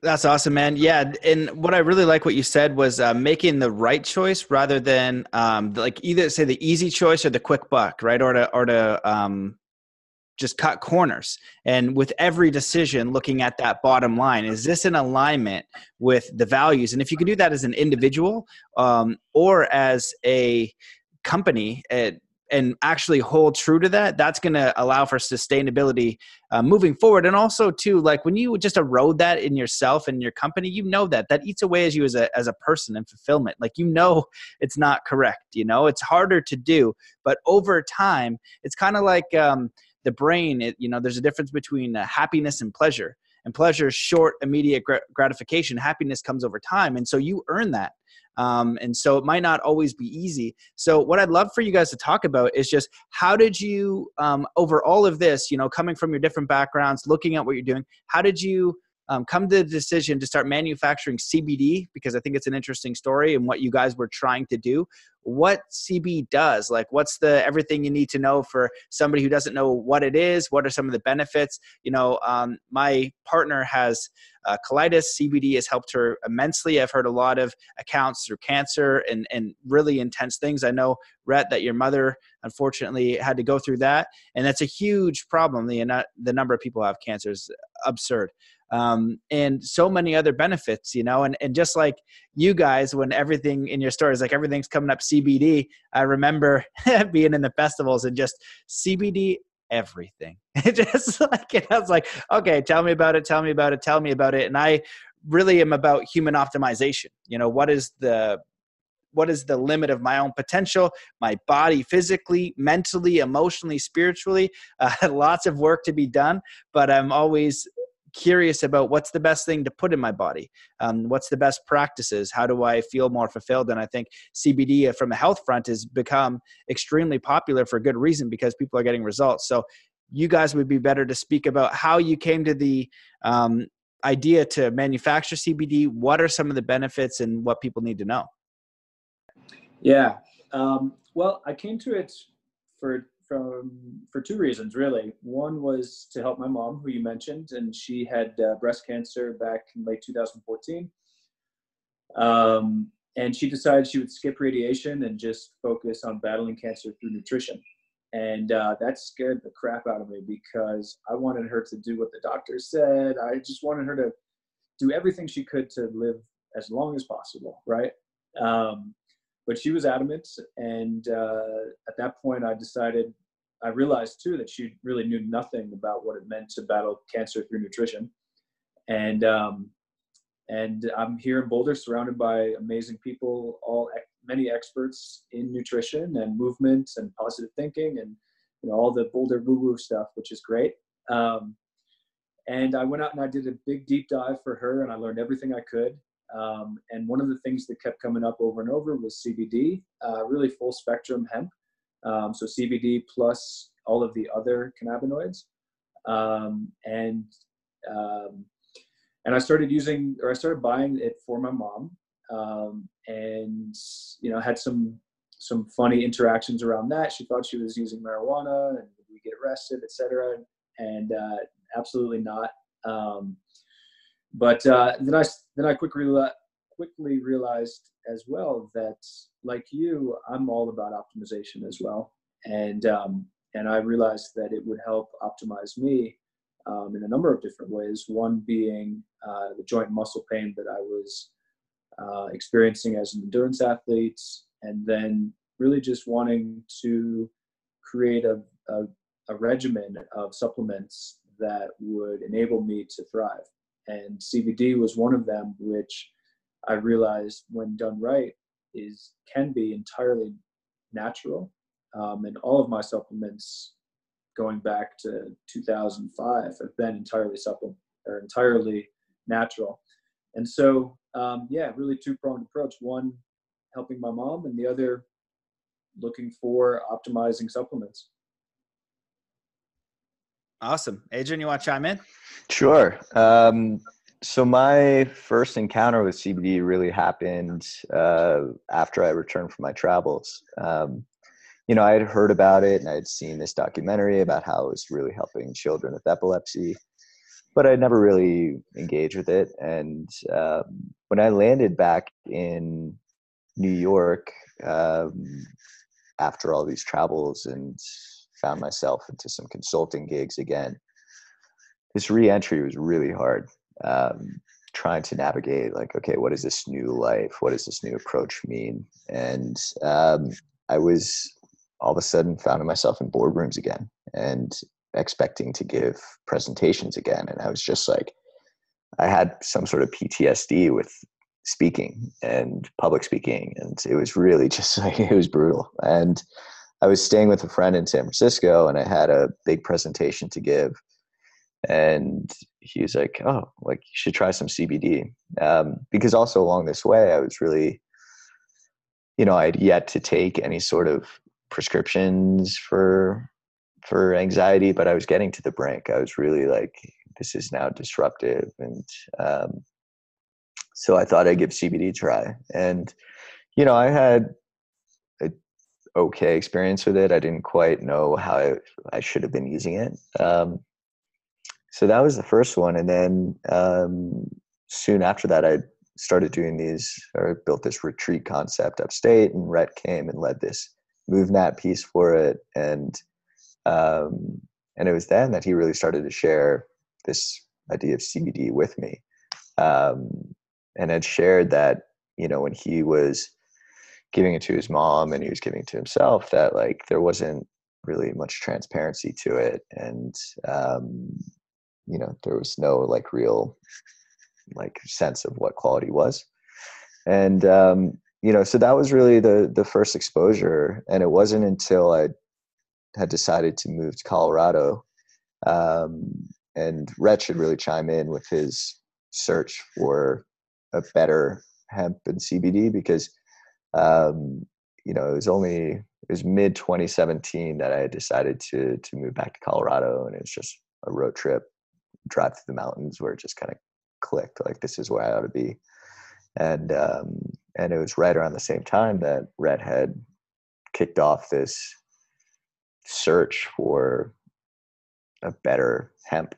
That's awesome, man. Yeah. And what I really like what you said was uh, making the right choice rather than um, like either say the easy choice or the quick buck, right? Or to, or to um, just cut corners. And with every decision, looking at that bottom line, is this in alignment with the values? And if you can do that as an individual um, or as a company, it, and actually hold true to that, that's going to allow for sustainability uh, moving forward. And also too, like when you just erode that in yourself and your company, you know, that that eats away as you as a, as a person and fulfillment. Like, you know, it's not correct, you know, it's harder to do, but over time, it's kind of like um, the brain, it, you know, there's a difference between uh, happiness and pleasure, and pleasure is short, immediate gr- gratification. Happiness comes over time. And so you earn that. Um, and so it might not always be easy. So what I'd love for you guys to talk about is just how did you, um, over all of this, you know, coming from your different backgrounds, looking at what you're doing, how did you um, come to the decision to start manufacturing C B D? Because I think it's an interesting story and what you guys were trying to do, what C B D does, like what's the, everything you need to know for somebody who doesn't know what it is, what are some of the benefits? You know, um, my partner has Uh, colitis. C B D has helped her immensely. I've heard a lot of accounts through cancer and, and really intense things. I know, Rhett, that your mother unfortunately had to go through that. And that's a huge problem. The, the number of people who have cancer is absurd. Um, and so many other benefits, you know, and, and just like you guys, when everything in your store is like, everything's coming up C B D. I remember being in the festivals and just C B D everything. It just like, and I was like, okay, tell me about it. Tell me about it. Tell me about it. And I really am about human optimization. You know, what is the, what is the limit of my own potential, my body, physically, mentally, emotionally, spiritually, uh, lots of work to be done, but I'm always curious about what's the best thing to put in my body. Um, what's the best practices? How do I feel more fulfilled? And I think C B D from the health front has become extremely popular for good reason because people are getting results. So you guys would be better to speak about how you came to the um, idea to manufacture C B D. What are some of the benefits and what people need to know? Yeah. Um, well, I came to it for From, for two reasons, really. One was to help my mom, who you mentioned, and she had uh, breast cancer back in late two thousand fourteen. Um, And she decided she would skip radiation and just focus on battling cancer through nutrition. And uh, that scared the crap out of me, because I wanted her to do what the doctor said. I just wanted her to do everything she could to live as long as possible, right? Um, but she was adamant. And uh, at that point, I decided, I realized too that she really knew nothing about what it meant to battle cancer through nutrition. And um, and I'm here in Boulder, surrounded by amazing people, all many experts in nutrition and movement and positive thinking and, you know, all the Boulder woo-woo stuff, which is great. Um, and I went out and I did a big deep dive for her, and I learned everything I could. Um, and one of the things that kept coming up over and over was C B D, uh, really full spectrum hemp. Um, so C B D plus all of the other cannabinoids. Um, and, um, and I started using, or I started buying it for my mom. Um, and, you know, had some, some funny interactions around that. She thought she was using marijuana and we get arrested, et cetera. And, uh, absolutely not. Um, but, uh, then I, then I quickly, quickly realized as well that, like you, I'm all about optimization as well. And, um, and I realized that it would help optimize me, um, in a number of different ways. One being, uh, the joint muscle pain that I was, uh, experiencing as an endurance athlete, and then really just wanting to create a, a, a regimen of supplements that would enable me to thrive. And C B D was one of them, which I realized, when done right, is can be entirely natural. Um, and all of my supplements going back to two thousand five have been entirely supplement or entirely natural. And so, um, yeah, really two-pronged approach, one helping my mom and the other looking for optimizing supplements. Awesome. Adriaan, you want to chime in? Sure. Um, So my first encounter with C B D really happened uh, after I returned from my travels. Um, you know, I had heard about it and I had seen this documentary about how it was really helping children with epilepsy, but I'd never really engaged with it. And um, when I landed back in New York um, after all these travels and found myself into some consulting gigs again, this re-entry was really hard. Um, trying to navigate, like, okay, what is this new life? What does this new approach mean? And um, I was all of a sudden finding myself in boardrooms again and expecting to give presentations again. And I was just like, I had some sort of P T S D with speaking and public speaking. And it was really just like, it was brutal. And I was staying with a friend in San Francisco and I had a big presentation to give. And he was like, oh, like you should try some C B D. Um, because also along this way, I was really, you know, I'd yet to take any sort of prescriptions for, for anxiety, but I was getting to the brink. I was really like, this is now disruptive. And, um, so I thought I'd give C B D a try. And, you know, I had a okay experience with it. I didn't quite know how I, I should have been using it. Um, So that was the first one. And then um, soon after that, I started doing these, or built this retreat concept upstate, and Rhett came and led this MovNat piece for it. And um, and it was then that he really started to share this idea of C B D with me. Um, and had shared that, you know, when he was giving it to his mom and he was giving it to himself, that like there wasn't really much transparency to it. And, um, you know, there was no like real like sense of what quality was. And, um, you know, so that was really the, the first exposure. And it wasn't until I had decided to move to Colorado, um, and Rhett should really chime in with his search for a better hemp and C B D, because, um, you know, it was only, it was mid twenty seventeen that I had decided to, to move back to Colorado. And it was just a road trip, drive through the mountains, where it just kind of clicked, like this is where I ought to be. And um and it was right around the same time that Rhett had kicked off this search for a better hemp.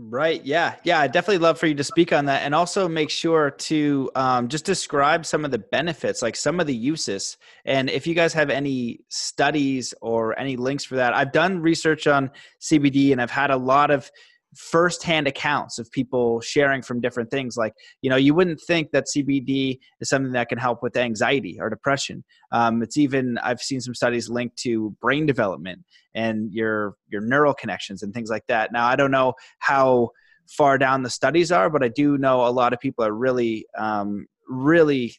Right. Yeah. Yeah. I'd definitely love for you to speak on that, and also make sure to um, just describe some of the benefits, like some of the uses. And if you guys have any studies or any links for that, I've done research on C B D and I've had a lot of firsthand accounts of people sharing from different things. Like, you know, you wouldn't think that C B D is something that can help with anxiety or depression. Um, it's even, I've seen some studies linked to brain development and your, your neural connections and things like that. Now, I don't know how far down the studies are, but I do know a lot of people are really, um, really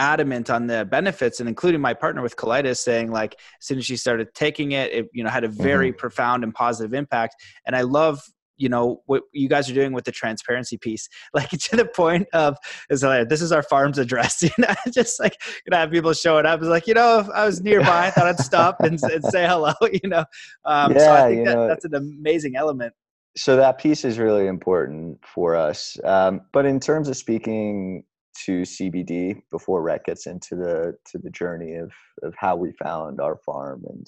adamant on the benefits, and including my partner with colitis, saying like, as soon as she started taking it, it, you know, had a very mm-hmm. profound and positive impact. And I love, you know, what you guys are doing with the transparency piece, like to the point of, is like, this is our farm's address. You know, just like, you know, have people showing up. It's like, you know, if I was nearby, I thought I'd stop and, and say hello, you know? Um, yeah, so I think that, know, that's an amazing element. So that piece is really important for us. Um, but in terms of speaking to C B D before Rhett gets into the to the journey of of how we found our farm and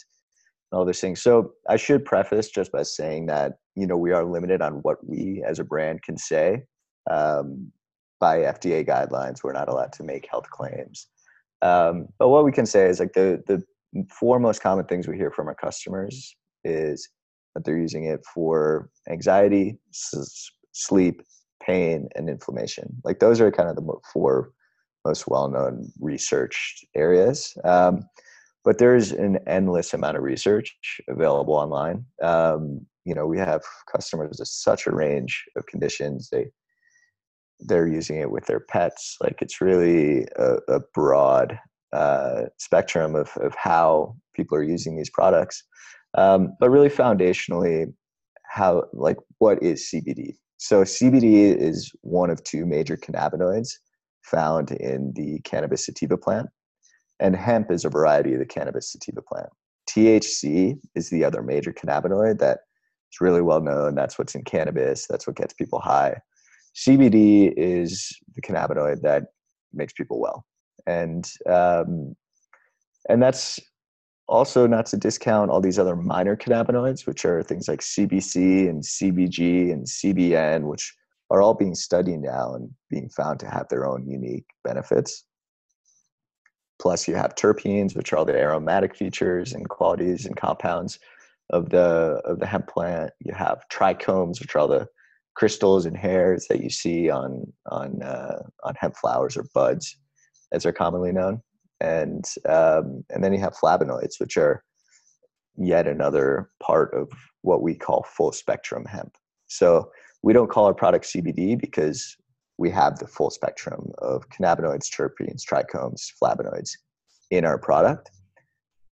all those things. So I should preface just by saying that, you know, we are limited on what we as a brand can say. Um, by F D A guidelines, we're not allowed to make health claims. Um, but what we can say is like the the four most common things we hear from our customers is that they're using it for anxiety, s- sleep, pain, and inflammation. Like those are kind of the four most well-known researched areas. Um, but there's an endless amount of research available online. Um, you know, we have customers with such a range of conditions. They, they're using it with their pets. Like it's really a, a broad uh, spectrum of, of how people are using these products. Um, but really foundationally, how, like what is C B D? So C B D is one of two major cannabinoids found in the cannabis sativa plant, and hemp is a variety of the cannabis sativa plant. T H C is the other major cannabinoid that is really well known. That's what's in cannabis. That's what gets people high. C B D is the cannabinoid that makes people well. And um, and that's also not to discount all these other minor cannabinoids, which are things like C B C and C B G and C B N, which are all being studied now and being found to have their own unique benefits. Plus you have terpenes, which are all the aromatic features and qualities and compounds of the of the hemp plant. You have trichomes, which are all the crystals and hairs that you see on on uh, on hemp flowers or buds, as they're commonly known. And um, and then you have flavonoids, which are yet another part of what we call full spectrum hemp. So we don't call our product C B D because we have the full spectrum of cannabinoids, terpenes, trichomes, flavonoids in our product.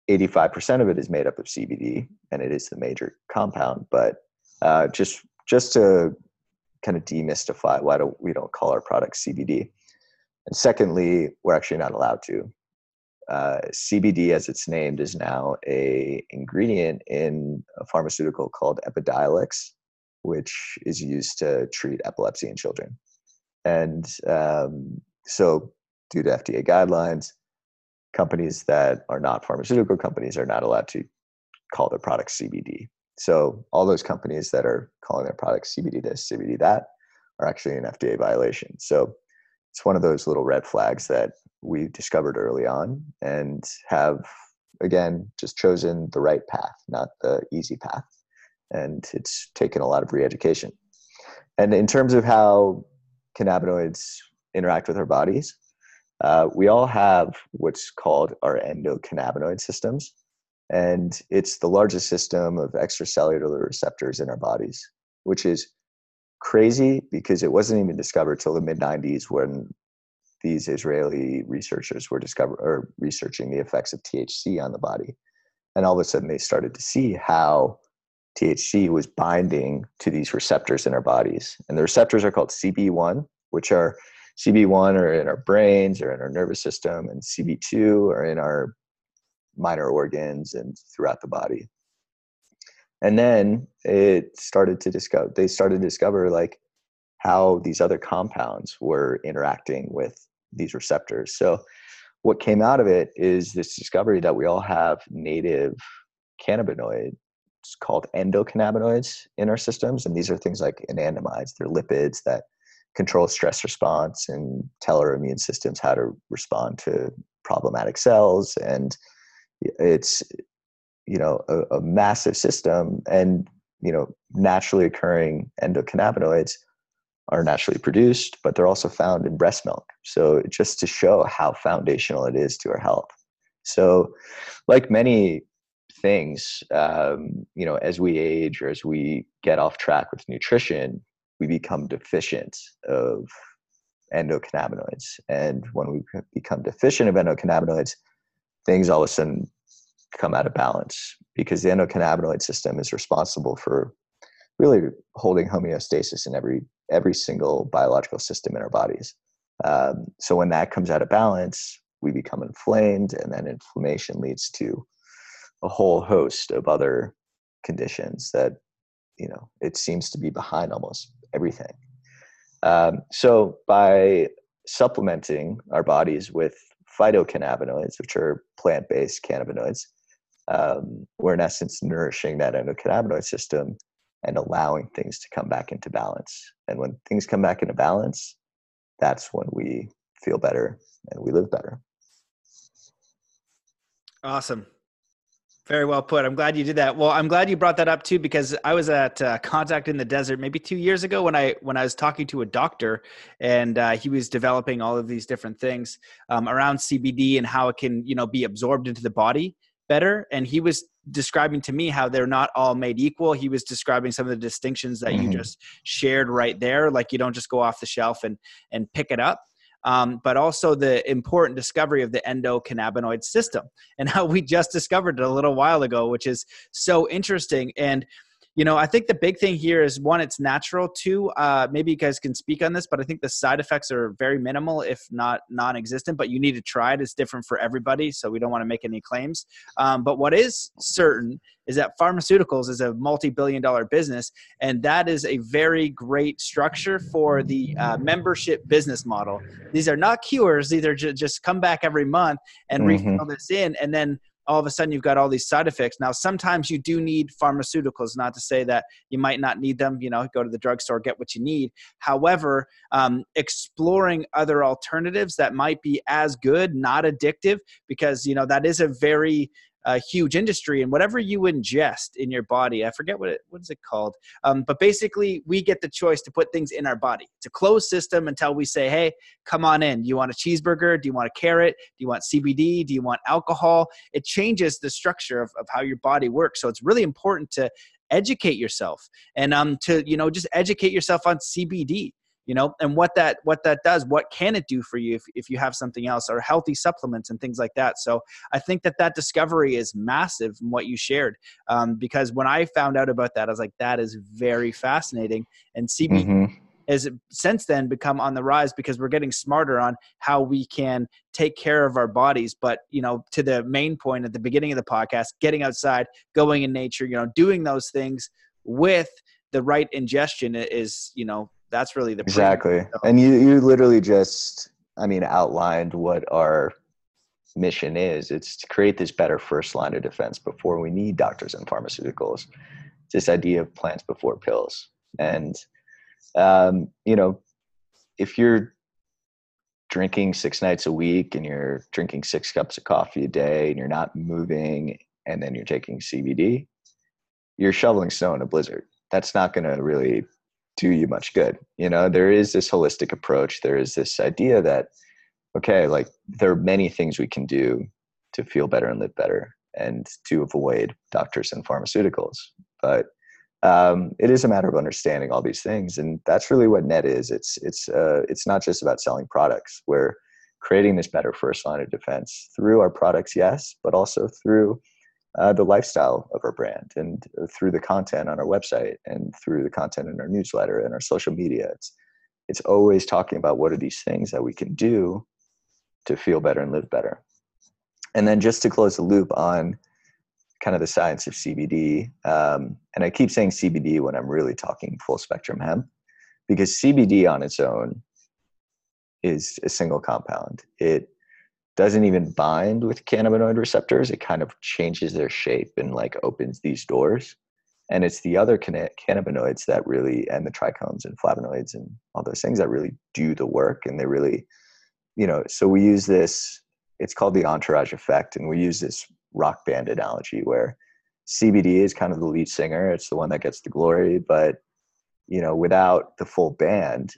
eighty-five percent of it is made up of C B D, and it is the major compound. But uh, just just to kind of demystify why don't we don't call our product C B D. And secondly, we're actually not allowed to. Uh, C B D, as it's named, is now a ingredient in a pharmaceutical called Epidiolex, which is used to treat epilepsy in children. And um, so due to F D A guidelines, companies that are not pharmaceutical companies are not allowed to call their product C B D. So all those companies that are calling their product C B D this, C B D that, are actually an F D A violation. So it's one of those little red flags that we discovered early on and have, again, just chosen the right path, not the easy path. And it's taken a lot of re-education. And in terms of how cannabinoids interact with our bodies, uh, we all have what's called our endocannabinoid systems. And it's the largest system of extracellular receptors in our bodies, which is crazy because it wasn't even discovered till the mid nineties when these Israeli researchers were discover or researching the effects of T H C on the body. And all of a sudden they started to see how T H C was binding to these receptors in our bodies. And the receptors are called C B one, which are C B one are in our brains or in our nervous system, and C B two are in our minor organs and throughout the body. And then it started to discover, they started to discover like how these other compounds were interacting with these receptors. So what came out of it is this discovery that we all have native cannabinoid called endocannabinoids in our systems. And these are things like anandamides. They're lipids that control stress response and tell our immune systems how to respond to problematic cells. And it's, you know, a, a massive system. And, you know, naturally occurring endocannabinoids are naturally produced, but they're also found in breast milk. So just to show how foundational it is to our health. So like many things, um, you know, as we age or as we get off track with nutrition, we become deficient of endocannabinoids. And when we become deficient of endocannabinoids, things all of a sudden come out of balance because the endocannabinoid system is responsible for really holding homeostasis in every every single biological system in our bodies. Um, so when that comes out of balance, we become inflamed, and then inflammation leads to a whole host of other conditions that, you know, it seems to be behind almost everything. Um, so by supplementing our bodies with phytocannabinoids, which are plant-based cannabinoids, um, we're in essence nourishing that endocannabinoid system and allowing things to come back into balance. And when things come back into balance, that's when we feel better and we live better. Awesome. Very well put. I'm glad you did that. Well, I'm glad you brought that up too, because I was at uh, Contact in the Desert maybe two years ago when I when I was talking to a doctor, and uh, he was developing all of these different things um, around C B D and how it can, you know, be absorbed into the body better. And he was describing to me how they're not all made equal. He was describing some of the distinctions that mm-hmm. you just shared right there. Like you don't just go off the shelf and, and pick it up. Um, but also the important discovery of the endocannabinoid system and how we just discovered it a little while ago, which is so interesting. And, you know, I think the big thing here is one, it's natural. Two, uh, maybe you guys can speak on this, but I think the side effects are very minimal, if not non-existent, but you need to try it. It's different for everybody. So we don't want to make any claims. Um, but what is certain is that pharmaceuticals is a multi-billion dollar business. And that is a very great structure for the uh, membership business model. These are not cures. These are ju- just come back every month and mm-hmm. refill this in. And then all of a sudden you've got all these side effects. Now, sometimes you do need pharmaceuticals, not to say that you might not need them, you know, go to the drugstore, get what you need. However, um, exploring other alternatives that might be as good, not addictive, because, you know, that is a very uh, huge industry, and whatever you ingest in your body, I forget what it, what is it called? Um, but basically we get the choice to put things in our body. It's a closed system until we say, hey, come on in. Do you want a cheeseburger? Do you want a carrot? Do you want C B D? Do you want alcohol? It changes the structure of, of how your body works. So it's really important to educate yourself and, um, to, you know, just educate yourself on C B D. You know, and what that what that does, what can it do for you if, if you have something else, or healthy supplements and things like that. So I think that that discovery is massive in what you shared, um, because when I found out about that, I was like, that is very fascinating. And C B D mm-hmm. has since then become on the rise because we're getting smarter on how we can take care of our bodies. But, you know, to the main point at the beginning of the podcast, getting outside, going in nature, you know, doing those things with the right ingestion is, you know, that's really the exactly. So. And you, you literally just, I mean, outlined what our mission is. It's to create this better first line of defense before we need doctors and pharmaceuticals, this idea of plants before pills. And, um, you know, if you're drinking six nights a week and you're drinking six cups of coffee a day and you're not moving and then you're taking C B D, you're shoveling snow in a blizzard. That's not going to really do you much good. You know, there is this holistic approach. There is this idea that, okay, like there are many things we can do to feel better and live better and to avoid doctors and pharmaceuticals. But um, it is a matter of understanding all these things. And that's really what Ned is. It's, it's, uh, it's not just about selling products. We're creating this better first line of defense through our products. Yes. But also through Uh, the lifestyle of our brand and through the content on our website and through the content in our newsletter and our social media. It's, it's always talking about what are these things that we can do to feel better and live better. And then just to close the loop on kind of the science of C B D, um, and I keep saying C B D when I'm really talking full spectrum hemp, because C B D on its own is a single compound. It doesn't even bind with cannabinoid receptors. It kind of changes their shape and like opens these doors. And it's the other cannabinoids that really, and the trichomes and flavonoids and all those things that really do the work. And they really, you know, so we use this, it's called the entourage effect. And we use this rock band analogy where C B D is kind of the lead singer. It's the one that gets the glory, but, you know, without the full band,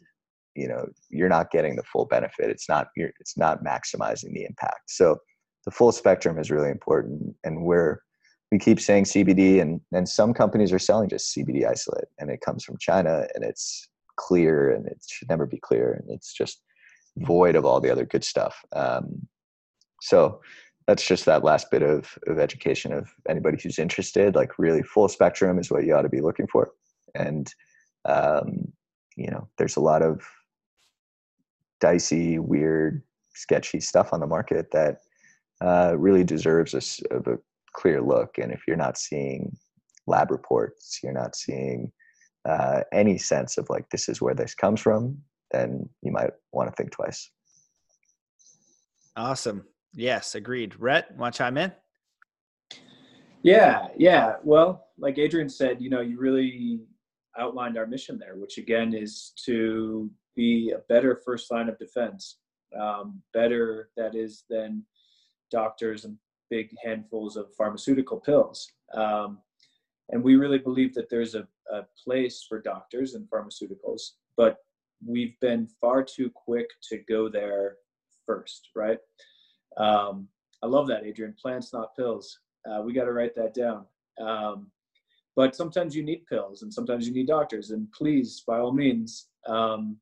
you know, you're not getting the full benefit. It's not, you're, it's not maximizing the impact. So the full spectrum is really important. And we're, we keep saying C B D, and and some companies are selling just C B D isolate, and it comes from China, and it's clear, and it should never be clear, and it's just void of all the other good stuff. Um, so that's just that last bit of, of education of anybody who's interested. Like, really, full spectrum is what you ought to be looking for. And, um, you know, there's a lot of dicey, weird, sketchy stuff on the market that uh, really deserves a, of a clear look. And if you're not seeing lab reports, you're not seeing uh, any sense of like, this is where this comes from, then you might want to think twice. Awesome. Yes. Agreed. Rhett, want to chime in? Yeah. Yeah. Well, like Adriaan said, you know, you really outlined our mission there, which again is to be a better first line of defense. Um, better, that is, than doctors and big handfuls of pharmaceutical pills. Um, and we really believe that there's a, a place for doctors and pharmaceuticals, but we've been far too quick to go there first, right? Um, I love that, Adriaan. Plants, not pills. Uh, we got to write that down. Um, but sometimes you need pills, and sometimes you need doctors. And please, by all means, um,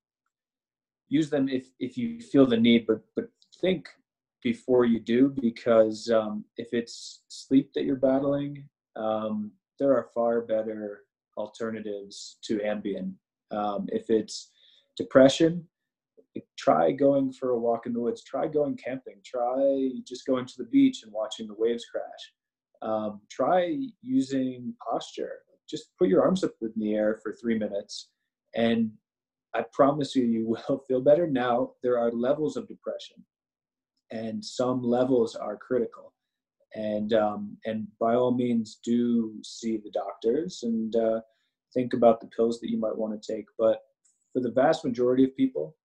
use them if if you feel the need. But but think before you do, because um, if it's sleep that you're battling, um, there are far better alternatives to Ambien. Um, if it's depression, try going for a walk in the woods, try going camping, try just going to the beach and watching the waves crash. Um, try using posture. Just put your arms up in the air for three minutes and I promise you, you will feel better. Now, there are levels of depression, and some levels are critical. And um, and by all means, do see the doctors and uh, think about the pills that you might want to take. But for the vast majority of people,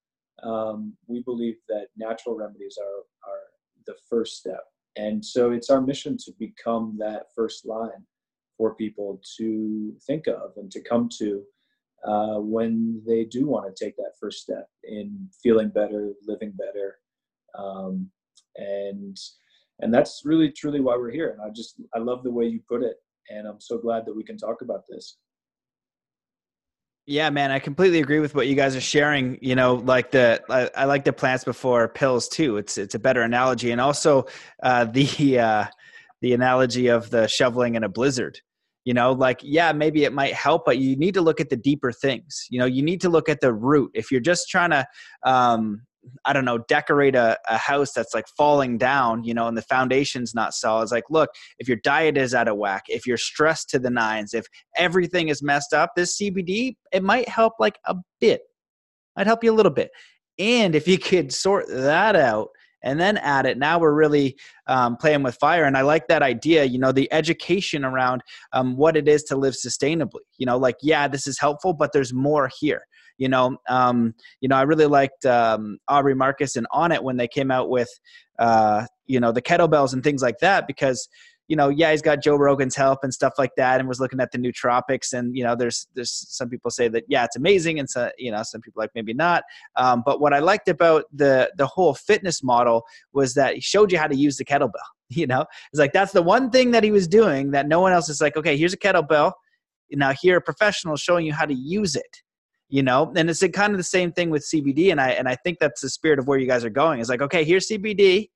um, we believe that natural remedies are, are the first step. And so it's our mission to become that first line for people to think of and to come to uh, when they do want to take that first step in feeling better, living better. Um, and, and that's really, truly why we're here. And I just, I love the way you put it, and I'm so glad that we can talk about this. Yeah, man, I completely agree with what you guys are sharing. You know, like the, I, I like the plants before pills too. It's, it's a better analogy. And also, uh, the, uh, the analogy of the shoveling in a blizzard. You know, like, yeah, maybe it might help, but you need to look at the deeper things. You know, you need to look at the root. If you're just trying to, um, I don't know, decorate a, a house that's like falling down, you know, and the foundation's not solid. It's like, look, if your diet is out of whack, if you're stressed to the nines, if everything is messed up, this C B D, it might help like a bit. I'd help you a little bit. And if you could sort that out and then add it, now we're really um, playing with fire. And I like that idea, you know, the education around um, what it is to live sustainably, you know, like, yeah, this is helpful, but there's more here. You know, um, you know, I really liked um, Aubrey Marcus and On It when they came out with, uh, you know, the kettlebells and things like that, because, you know, yeah, he's got Joe Rogan's help and stuff like that, and was looking at the nootropics. And, you know, there's, there's some people say that, yeah, it's amazing. And so, you know, some people like, maybe not. Um, but what I liked about the, the whole fitness model was that he showed you how to use the kettlebell. You know, it's like, that's the one thing that he was doing that no one else is like, okay, here's a kettlebell. Now here, a professional showing you how to use it. You know, and it's kind of the same thing with C B D. And I, and I think that's the spirit of where you guys are going. It's like, okay, here's C B D.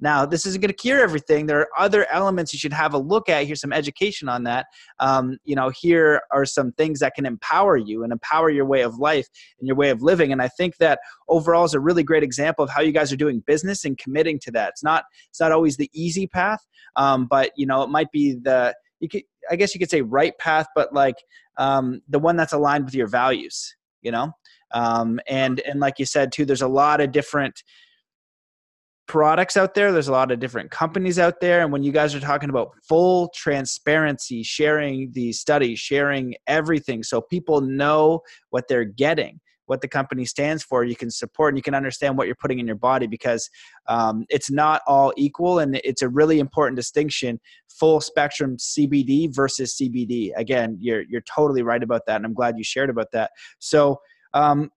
Now, this isn't going to cure everything. There are other elements you should have a look at. Here's some education on that. Um, you know, here are some things that can empower you and empower your way of life and your way of living. And I think that overall is a really great example of how you guys are doing business and committing to that. It's not, it's not always the easy path. Um, but you know, it might be the, you could, I guess you could say right path, but like, um, the one that's aligned with your values, you know? Um, and, and like you said too, there's a lot of different products out there. There's a lot of different companies out there. And when you guys are talking about full transparency, sharing the study, sharing everything, so people know what they're getting, what the company stands for, you can support and you can understand what you're putting in your body, because um, it's not all equal. And it's a really important distinction, full spectrum C B D versus C B D. Again, you're, you're totally right about that. And I'm glad you shared about that. So um,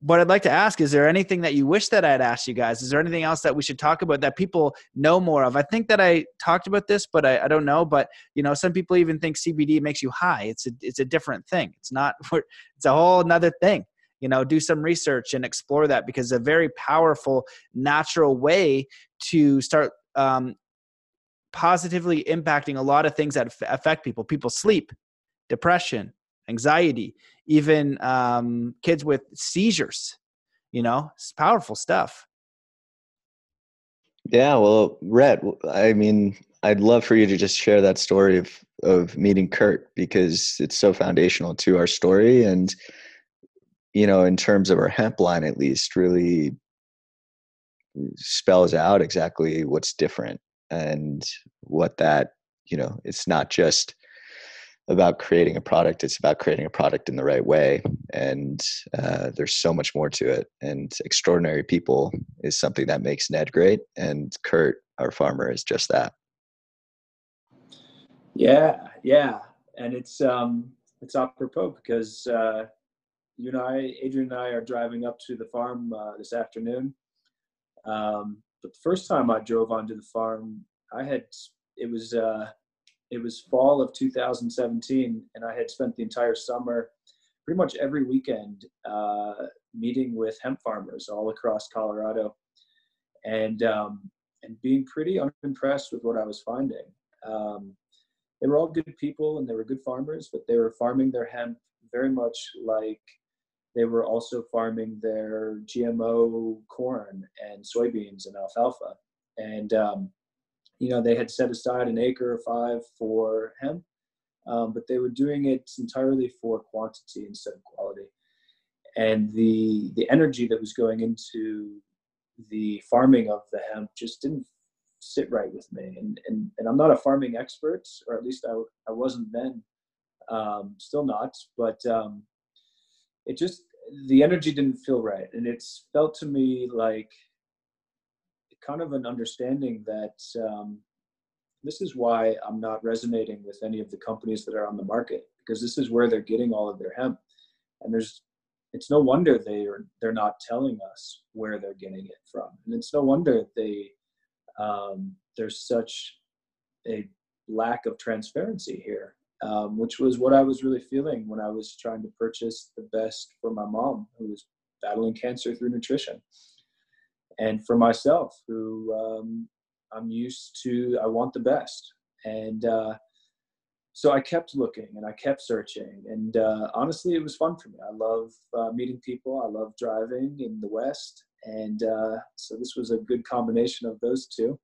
what I'd like to ask, is there anything that you wish that I'd asked you guys? Is there anything else that we should talk about that people know more of? I think that I talked about this, but I, I don't know. But, you know, some people even think C B D makes you high. It's a, it's a different thing. It's not, it's a whole nother thing. You know, do some research and explore that, because it's a very powerful, natural way to start um, positively impacting a lot of things that affect people. People sleep, depression, anxiety, even um, kids with seizures. You know, it's powerful stuff. Yeah, well, Rhett, I mean, I'd love for you to just share that story of, of meeting Kurt, because it's so foundational to our story. And, you know, in terms of our hemp line, at least, really spells out exactly what's different and what that, you know, it's not just about creating a product. It's about creating a product in the right way. And uh, there's so much more to it. And extraordinary people is something that makes Ned great. And Kurt, our farmer, is just that. Yeah. Yeah. And it's, um, it's apropos, because uh, you and I, Adriaan and I, are driving up to the farm uh, this afternoon. Um, but the first time I drove onto the farm, I had, it was, uh, It was fall of two thousand seventeen, and I had spent the entire summer, pretty much every weekend, uh, meeting with hemp farmers all across Colorado, and um, and being pretty unimpressed with what I was finding. Um, they were all good people, and they were good farmers, but they were farming their hemp very much like they were also farming their G M O corn and soybeans and alfalfa, and um, you know, they had set aside an acre or five for hemp, um, but they were doing it entirely for quantity instead of quality. And the the energy that was going into the farming of the hemp just didn't sit right with me. And and, and I'm not a farming expert, or at least I, I wasn't then, um, still not. But um, it just, the energy didn't feel right. And it's felt to me like kind of an understanding that um, this is why I'm not resonating with any of the companies that are on the market, because this is where they're getting all of their hemp. And there's, it's no wonder they are, they're not telling us where they're getting it from. And it's no wonder they, um, there's such a lack of transparency here, um, which was what I was really feeling when I was trying to purchase the best for my mom, who was battling cancer through nutrition. And for myself, who um, I'm used to, I want the best. And uh, so I kept looking and I kept searching. And uh, honestly, it was fun for me. I love uh, meeting people. I love driving in the West. And uh, so this was a good combination of those two.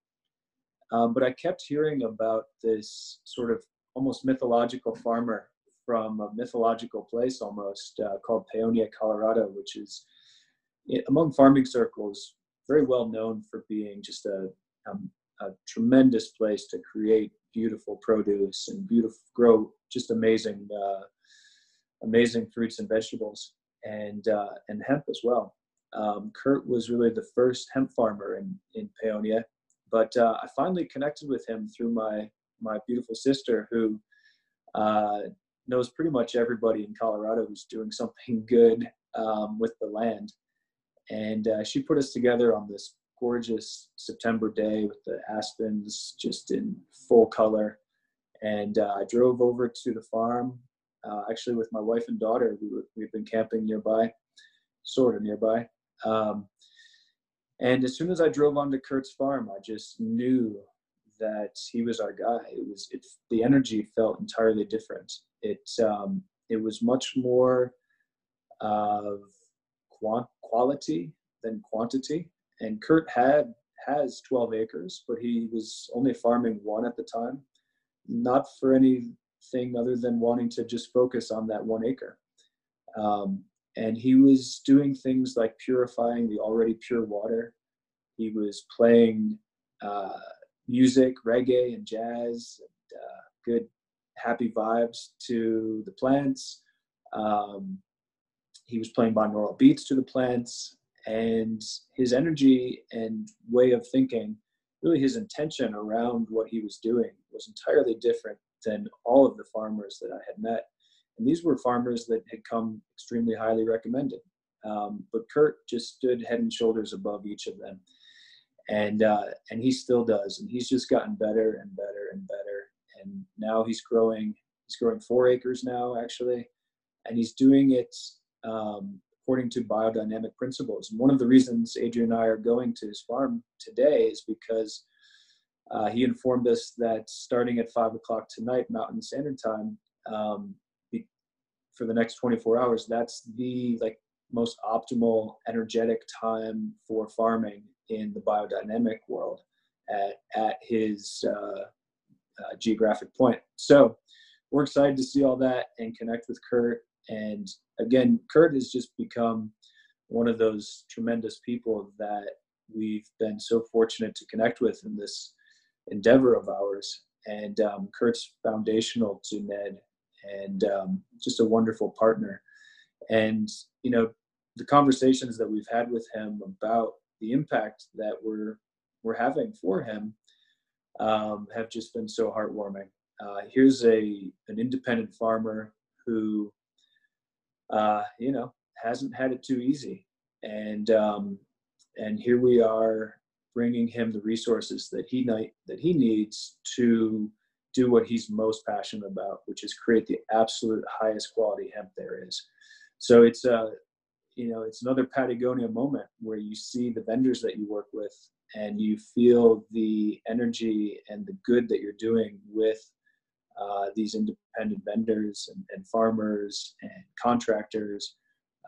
Um, but I kept hearing about this sort of almost mythological farmer from a mythological place almost uh, called Paonia, Colorado, which is, among farming circles, very well known for being just a, um, a tremendous place to create beautiful produce and beautiful grow just amazing, uh, amazing fruits and vegetables, and uh, and hemp as well. Um, Kurt was really the first hemp farmer in in Paonia, but uh, I finally connected with him through my my beautiful sister, who uh, knows pretty much everybody in Colorado who's doing something good um, with the land. And uh, she put us together on this gorgeous September day with the aspens just in full color. And uh, I drove over to the farm, uh, actually with my wife and daughter. We were, we've been camping nearby, sort of nearby. Um, and as soon as I drove onto Kurt's farm, I just knew that he was our guy. It was it, the energy felt entirely different. It um, it was much more of quant. quality than quantity. And Kurt had has twelve acres, but he was only farming one at the time, not for anything other than wanting to just focus on that one acre. Um, and he was doing things like purifying the already pure water. He was playing uh, music, reggae and jazz, and, uh, good happy vibes to the plants. Um, he was playing binaural beats to the plants, and his energy and way of thinking, really his intention around what he was doing, was entirely different than all of the farmers that I had met. And these were farmers that had come extremely highly recommended. Um, but Kurt just stood head and shoulders above each of them. And uh, and he still does. And he's just gotten better and better and better. And now he's growing, he's growing four acres now, actually. And he's doing it um, according to biodynamic principles. And one of the reasons Adriaan and I are going to his farm today is because uh, he informed us that starting at five o'clock tonight, Mountain Standard Time, um, for the next twenty-four hours, that's the like most optimal energetic time for farming in the biodynamic world at, at his uh, uh, geographic point. So we're excited to see all that and connect with Kurt. And again, Kurt has just become one of those tremendous people that we've been so fortunate to connect with in this endeavor of ours. And um, Kurt's foundational to Ned, and um, just a wonderful partner. And, you know, the conversations that we've had with him about the impact that we're we're having for him um, have just been so heartwarming. Uh, here's a an independent farmer who, uh, you know, hasn't had it too easy. And um, and here we are bringing him the resources that he that he needs to do what he's most passionate about, which is create the absolute highest quality hemp there is. So it's a, uh, you know, it's another Patagonia moment where you see the vendors that you work with and you feel the energy and the good that you're doing with uh, these independent vendors and, and farmers and contractors.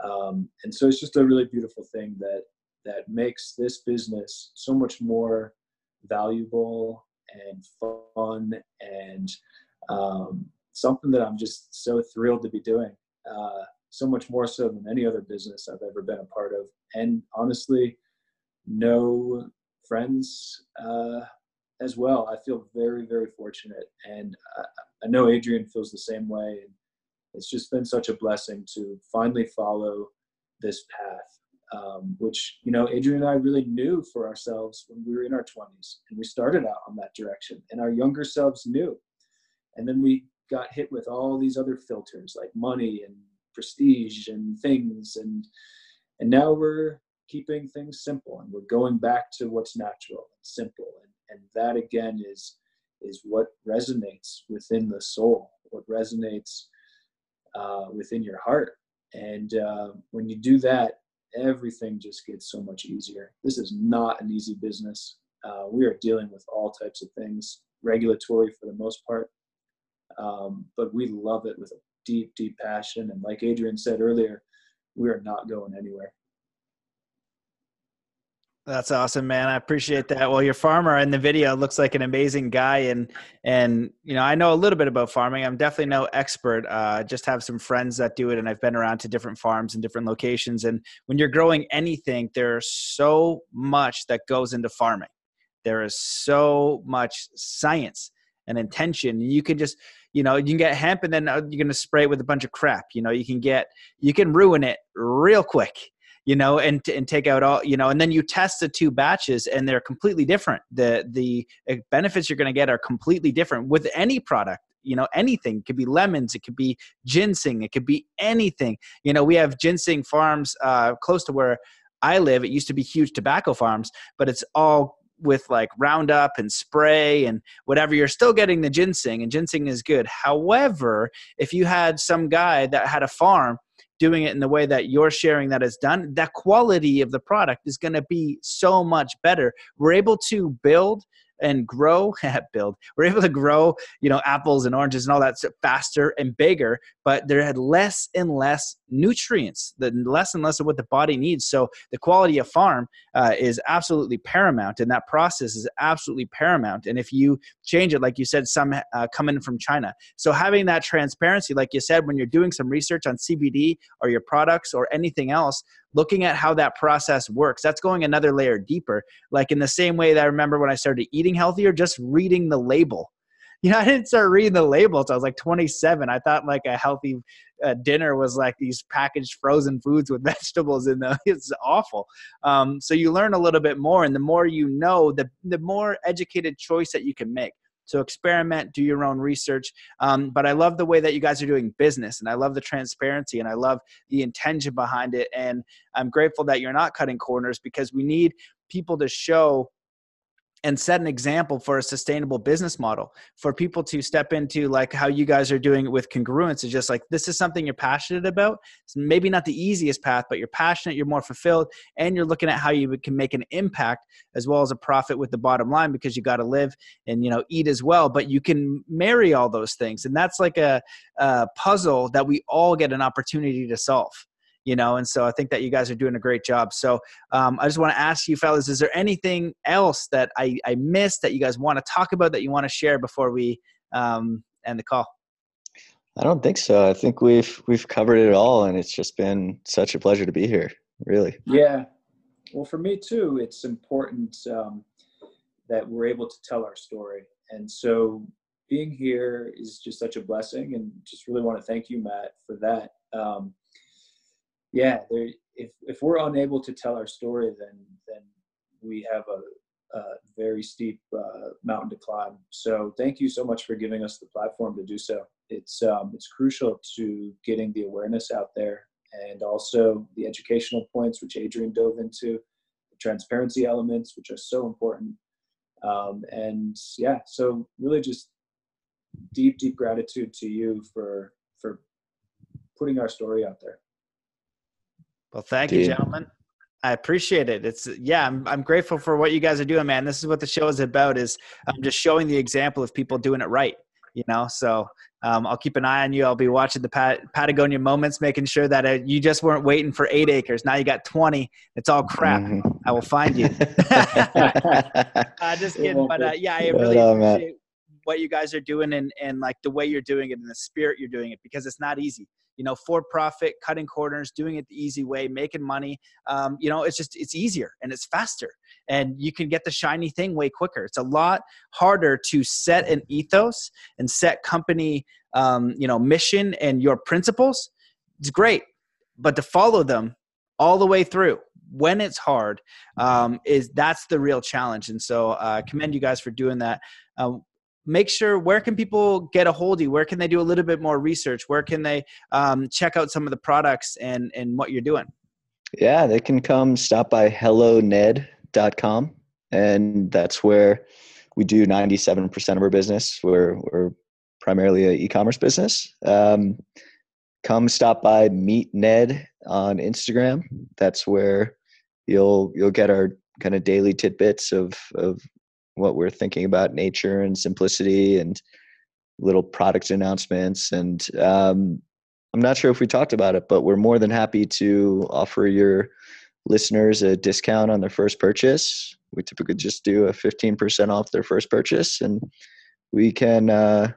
Um, and so it's just a really beautiful thing that, that makes this business so much more valuable and fun, and um, something that I'm just so thrilled to be doing, uh, so much more so than any other business I've ever been a part of. And honestly, no friends uh, as well. I feel very, very fortunate. And I, I know Adriaan feels the same way. And it's just been such a blessing to finally follow this path. Um, which, you know, Adriaan and I really knew for ourselves when we were in our twenties, and we started out on that direction, and our younger selves knew. And then we got hit with all these other filters like money and prestige and things. And, and now we're keeping things simple, and we're going back to what's natural and simple. And, and that again is, is what resonates within the soul, what resonates uh, within your heart. And uh, when you do that, everything just gets so much easier. This is not an easy business. Uh, we are dealing with all types of things, regulatory for the most part, um, but we love it with a deep, deep passion. And like Adriaan said earlier, we are not going anywhere. That's awesome, man. I appreciate that. Well, your farmer in the video looks like an amazing guy. And, and you know, I know a little bit about farming. I'm definitely no expert. I uh, just have some friends that do it, and I've been around to different farms and different locations. And when you're growing anything, there's so much that goes into farming. There is so much science and intention. You can just, you know, you can get hemp and then you're going to spray it with a bunch of crap. You know, you can get, you can ruin it real quick. You know, and and take out all, you know, and then you test the two batches and they're completely different. The the benefits you're going to get are completely different with any product, you know, anything. It could be lemons. It could be ginseng. It could be anything. You know, we have ginseng farms uh, close to where I live. It used to be huge tobacco farms, but it's all with like Roundup and spray and whatever. You're still getting the ginseng, and ginseng is good. However, if you had some guy that had a farm doing it in the way that you're sharing that is done, that quality of the product is going to be so much better. We're able to build and grow, build. We're able to grow, you know, apples and oranges and all that stuff faster and bigger, but there had less and less nutrients, the less and less of what the body needs. So the quality of farm uh, is absolutely paramount, and that process is absolutely paramount. And if you change it, like you said, some uh, come in from China. So having that transparency, like you said, when you're doing some research on C B D or your products or anything else, looking at how that process works, that's going another layer deeper. Like in the same way that I remember when I started eating healthier, just reading the label. You know, I didn't start reading the label until I was like twenty-seven. I thought like a healthy uh, dinner was like these packaged frozen foods with vegetables in them. It's awful. Um, so you learn a little bit more, and the more you know, the, the more educated choice that you can make. So experiment, do your own research. Um, but I love the way that you guys are doing business, and I love the transparency, and I love the intention behind it. And I'm grateful that you're not cutting corners, because we need people to show and set an example for a sustainable business model, for people to step into, like how you guys are doing with congruence. Is just like, this is something you're passionate about. It's maybe not the easiest path, but you're passionate, you're more fulfilled, and you're looking at how you can make an impact as well as a profit with the bottom line, because you got to live and, you know, eat as well, but you can marry all those things. And that's like a, a puzzle that we all get an opportunity to solve. You know, and so I think that you guys are doing a great job. So um, I just want to ask you fellas, is there anything else that I, I missed that you guys want to talk about, that you want to share before we um, end the call? I don't think so. I think we've, we've covered it all, and it's just been such a pleasure to be here, really. Yeah. Well, for me too, it's important um, that we're able to tell our story. And so being here is just such a blessing, and just really want to thank you, Matt, for that. Um, Yeah, there, if if we're unable to tell our story, then then we have a, a very steep uh, mountain to climb. So thank you so much for giving us the platform to do so. It's um, it's crucial to getting the awareness out there, and also the educational points, which Adriaan dove into, the transparency elements, which are so important. Um, and yeah, so really just deep, deep gratitude to you for for putting our story out there. Well, thank Dude. you, gentlemen. I appreciate it. It's yeah, I'm I'm grateful for what you guys are doing, man. This is what the show is about, is I'm um, just showing the example of people doing it right, you know? So um, I'll keep an eye on you. I'll be watching the Pat- Patagonia moments, making sure that uh, you just weren't waiting for eight acres. Now you got twenty. It's all crap. Mm-hmm. I will find you. uh, just kidding. But uh, yeah, I really well done, appreciate what you guys are doing, and, and like the way you're doing it, and the spirit you're doing it, because it's not easy. You know, for profit, cutting corners, doing it the easy way, making money. Um, you know, it's just, it's easier and it's faster, and you can get the shiny thing way quicker. It's a lot harder to set an ethos and set company, um, you know, mission and your principles. It's great, but to follow them all the way through when it's hard um, is that's the real challenge. And so I uh, commend you guys for doing that. Um, Make sure, where can people get a hold of you? Where can they do a little bit more research? Where can they um, check out some of the products and, and what you're doing? Yeah, they can come stop by helloned dot com. And that's where we do ninety-seven percent of our business. We're, we're primarily an e-commerce business. Um, come stop by Meet Ned on Instagram. That's where you'll, you'll get our kind of daily tidbits of, of, what we're thinking about nature and simplicity, and little product announcements. And um, I'm not sure if we talked about it, but we're more than happy to offer your listeners a discount on their first purchase. We typically just do a fifteen percent off their first purchase, and we can, uh,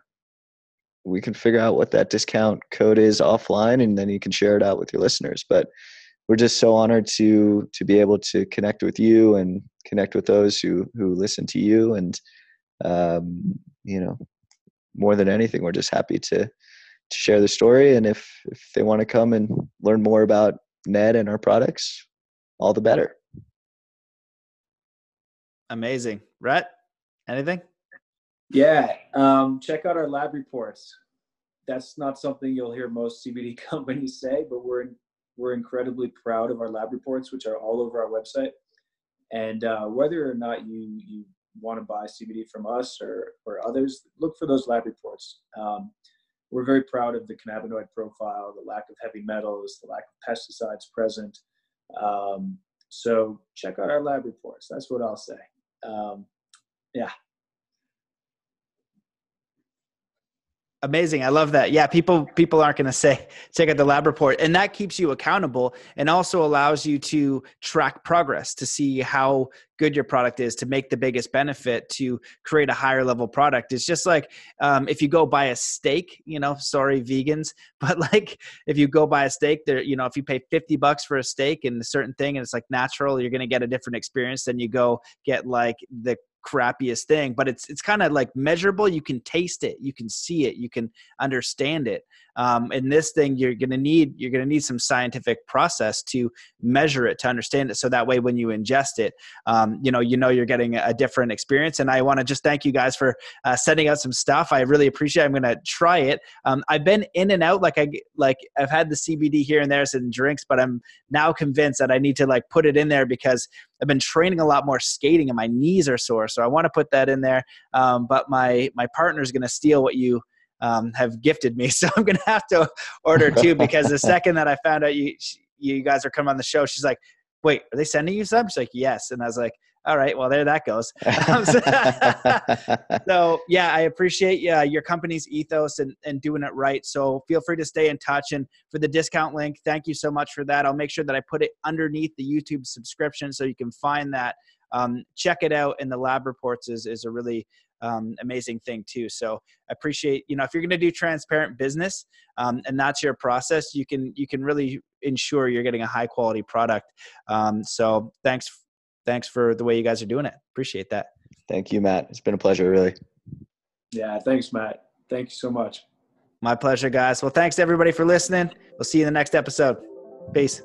we can figure out what that discount code is offline, and then you can share it out with your listeners. But we're just so honored to to be able to connect with you and connect with those who who listen to you. And um, you know, more than anything, we're just happy to to share the story. And if if they want to come and learn more about Ned and our products, all the better. Amazing. Rhett, anything? Yeah. Um, check out our lab reports. That's not something you'll hear most C B D companies say, but we're in We're incredibly proud of our lab reports, which are all over our website. And uh, whether or not you, you want to buy C B D from us or, or others, look for those lab reports. Um, we're very proud of the cannabinoid profile, the lack of heavy metals, the lack of pesticides present. Um, so check out our lab reports. That's what I'll say. Um, yeah. Amazing. I love that. Yeah. People, people aren't going to say, check out the lab report, and that keeps you accountable and also allows you to track progress, to see how good your product is, to make the biggest benefit, to create a higher level product. It's just like, um, if you go buy a steak, you know, sorry, vegans, but like if you go buy a steak there, you know, if you pay fifty bucks for a steak and a certain thing, and it's like natural, you're going to get a different experience than you go get like the crappiest thing, but it's it's kind of like measurable. You can taste it, you can see it, you can understand it. Um, and this thing, you're gonna need you're gonna need some scientific process to measure it, to understand it. So that way, when you ingest it, um, you know you know you're getting a different experience. And I want to just thank you guys for uh, sending out some stuff. I really appreciate it. I'm gonna try it. Um, I've been in and out, like I like I've had the C B D here and there in drinks, but I'm now convinced that I need to like put it in there because I've been training a lot more skating and my knees are sore. So I want to put that in there. Um, but my, my partner's going to steal what you um, have gifted me. So I'm going to have to order two, because the second that I found out you, you guys are coming on the show, she's like, wait, are they sending you some? She's like, yes. And I was like, all right, well, there that goes. So yeah, I appreciate uh, your company's ethos and, and doing it right. So feel free to stay in touch. And for the discount link, thank you so much for that. I'll make sure that I put it underneath the YouTube subscription so you can find that. Um, check it out. And the lab reports is, is a really um, amazing thing too. So I appreciate, you know, if you're going to do transparent business um, and that's your process, you can, you can really ensure you're getting a high quality product. Um, so thanks. Thanks for the way you guys are doing it. Appreciate that. Thank you, Matt. It's been a pleasure, really. Yeah. Thanks, Matt. Thank you so much. My pleasure, guys. Well, thanks everybody for listening. We'll see you in the next episode. Peace.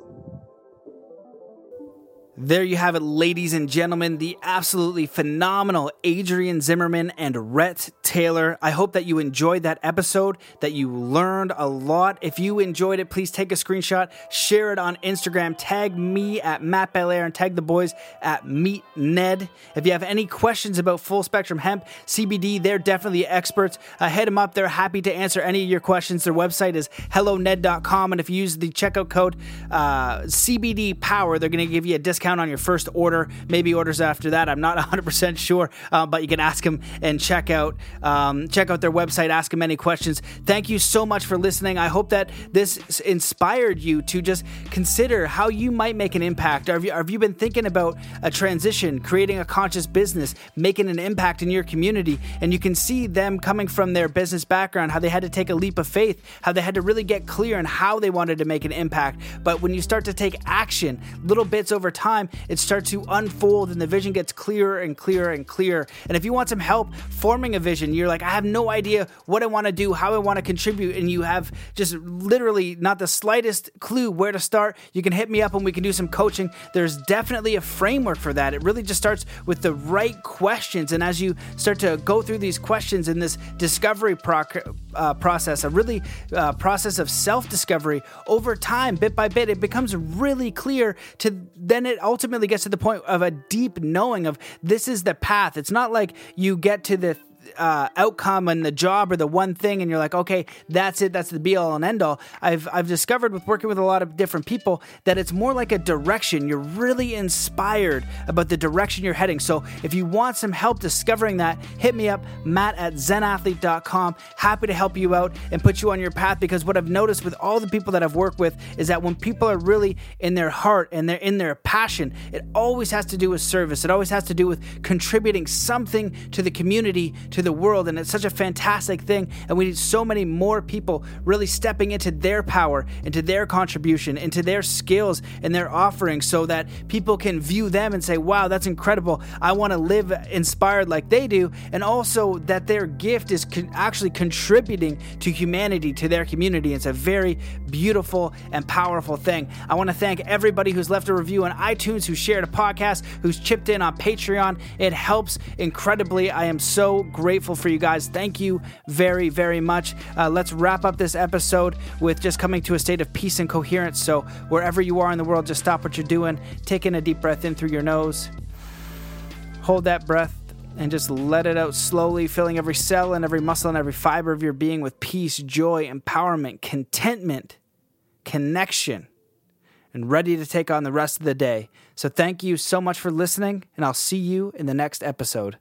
There you have it, ladies and gentlemen, the absolutely phenomenal Adriaan Zimmerman and Rhett Taylor. I hope that you enjoyed that episode, that you learned a lot. If you enjoyed it, please take a screenshot, share it on Instagram, tag me at Matt Belair, and tag the boys at Meet Ned. If you have any questions about full spectrum hemp, C B D, they're definitely experts. Uh, hit them up. They're happy to answer any of your questions. Their website is helloned dot com. And if you use the checkout code uh, C B D Power, they're going to give you a discount on your first order, maybe orders after that. I'm not one hundred percent sure, uh, but you can ask them and check out um, check out their website, ask them any questions. Thank you so much for listening. I hope that this inspired you to just consider how you might make an impact. Have you, have you been thinking about a transition, creating a conscious business, making an impact in your community? And you can see them coming from their business background, how they had to take a leap of faith, how they had to really get clear on how they wanted to make an impact. But when you start to take action, little bits over time, it starts to unfold and the vision gets clearer and clearer and clearer. And if you want some help forming a vision, you're like, I have no idea what I want to do, how I want to contribute, and you have just literally not the slightest clue where to start, you can hit me up and we can do some coaching. There's definitely a framework for that. It really just starts with the right questions. And as you start to go through these questions in this discovery proc- uh, process, a really uh, process of self-discovery, over time, bit by bit, it becomes really clear to then it ultimately gets to the point of a deep knowing of this is the path. It's not like you get to the uh, outcome and the job or the one thing and you're like, okay, that's it. That's the be all and end all. I've, I've discovered with working with a lot of different people that it's more like a direction. You're really inspired about the direction you're heading. So if you want some help discovering that, hit me up, Matt at zen athlete dot com. Happy to help you out and put you on your path, because what I've noticed with all the people that I've worked with is that when people are really in their heart and they're in their passion, it always has to do with service. It always has to do with contributing something to the community, to the world. And it's such a fantastic thing, and we need so many more people really stepping into their power, into their contribution, into their skills and their offerings, so that people can view them and say, wow, that's incredible, I want to live inspired like they do, and also that their gift is con- actually contributing to humanity, to their community. It's a very beautiful and powerful thing. I want to thank everybody who's left a review on iTunes, who shared a podcast, who's chipped in on Patreon. It helps incredibly. I am so grateful Grateful for you guys. Thank you very, very much. Uh, let's wrap up this episode with just coming to a state of peace and coherence. So wherever you are in the world, just stop what you're doing, take in a deep breath in through your nose, hold that breath, and just let it out slowly, filling every cell and every muscle and every fiber of your being with peace, joy, empowerment, contentment, connection, and ready to take on the rest of the day. So thank you so much for listening, and I'll see you in the next episode.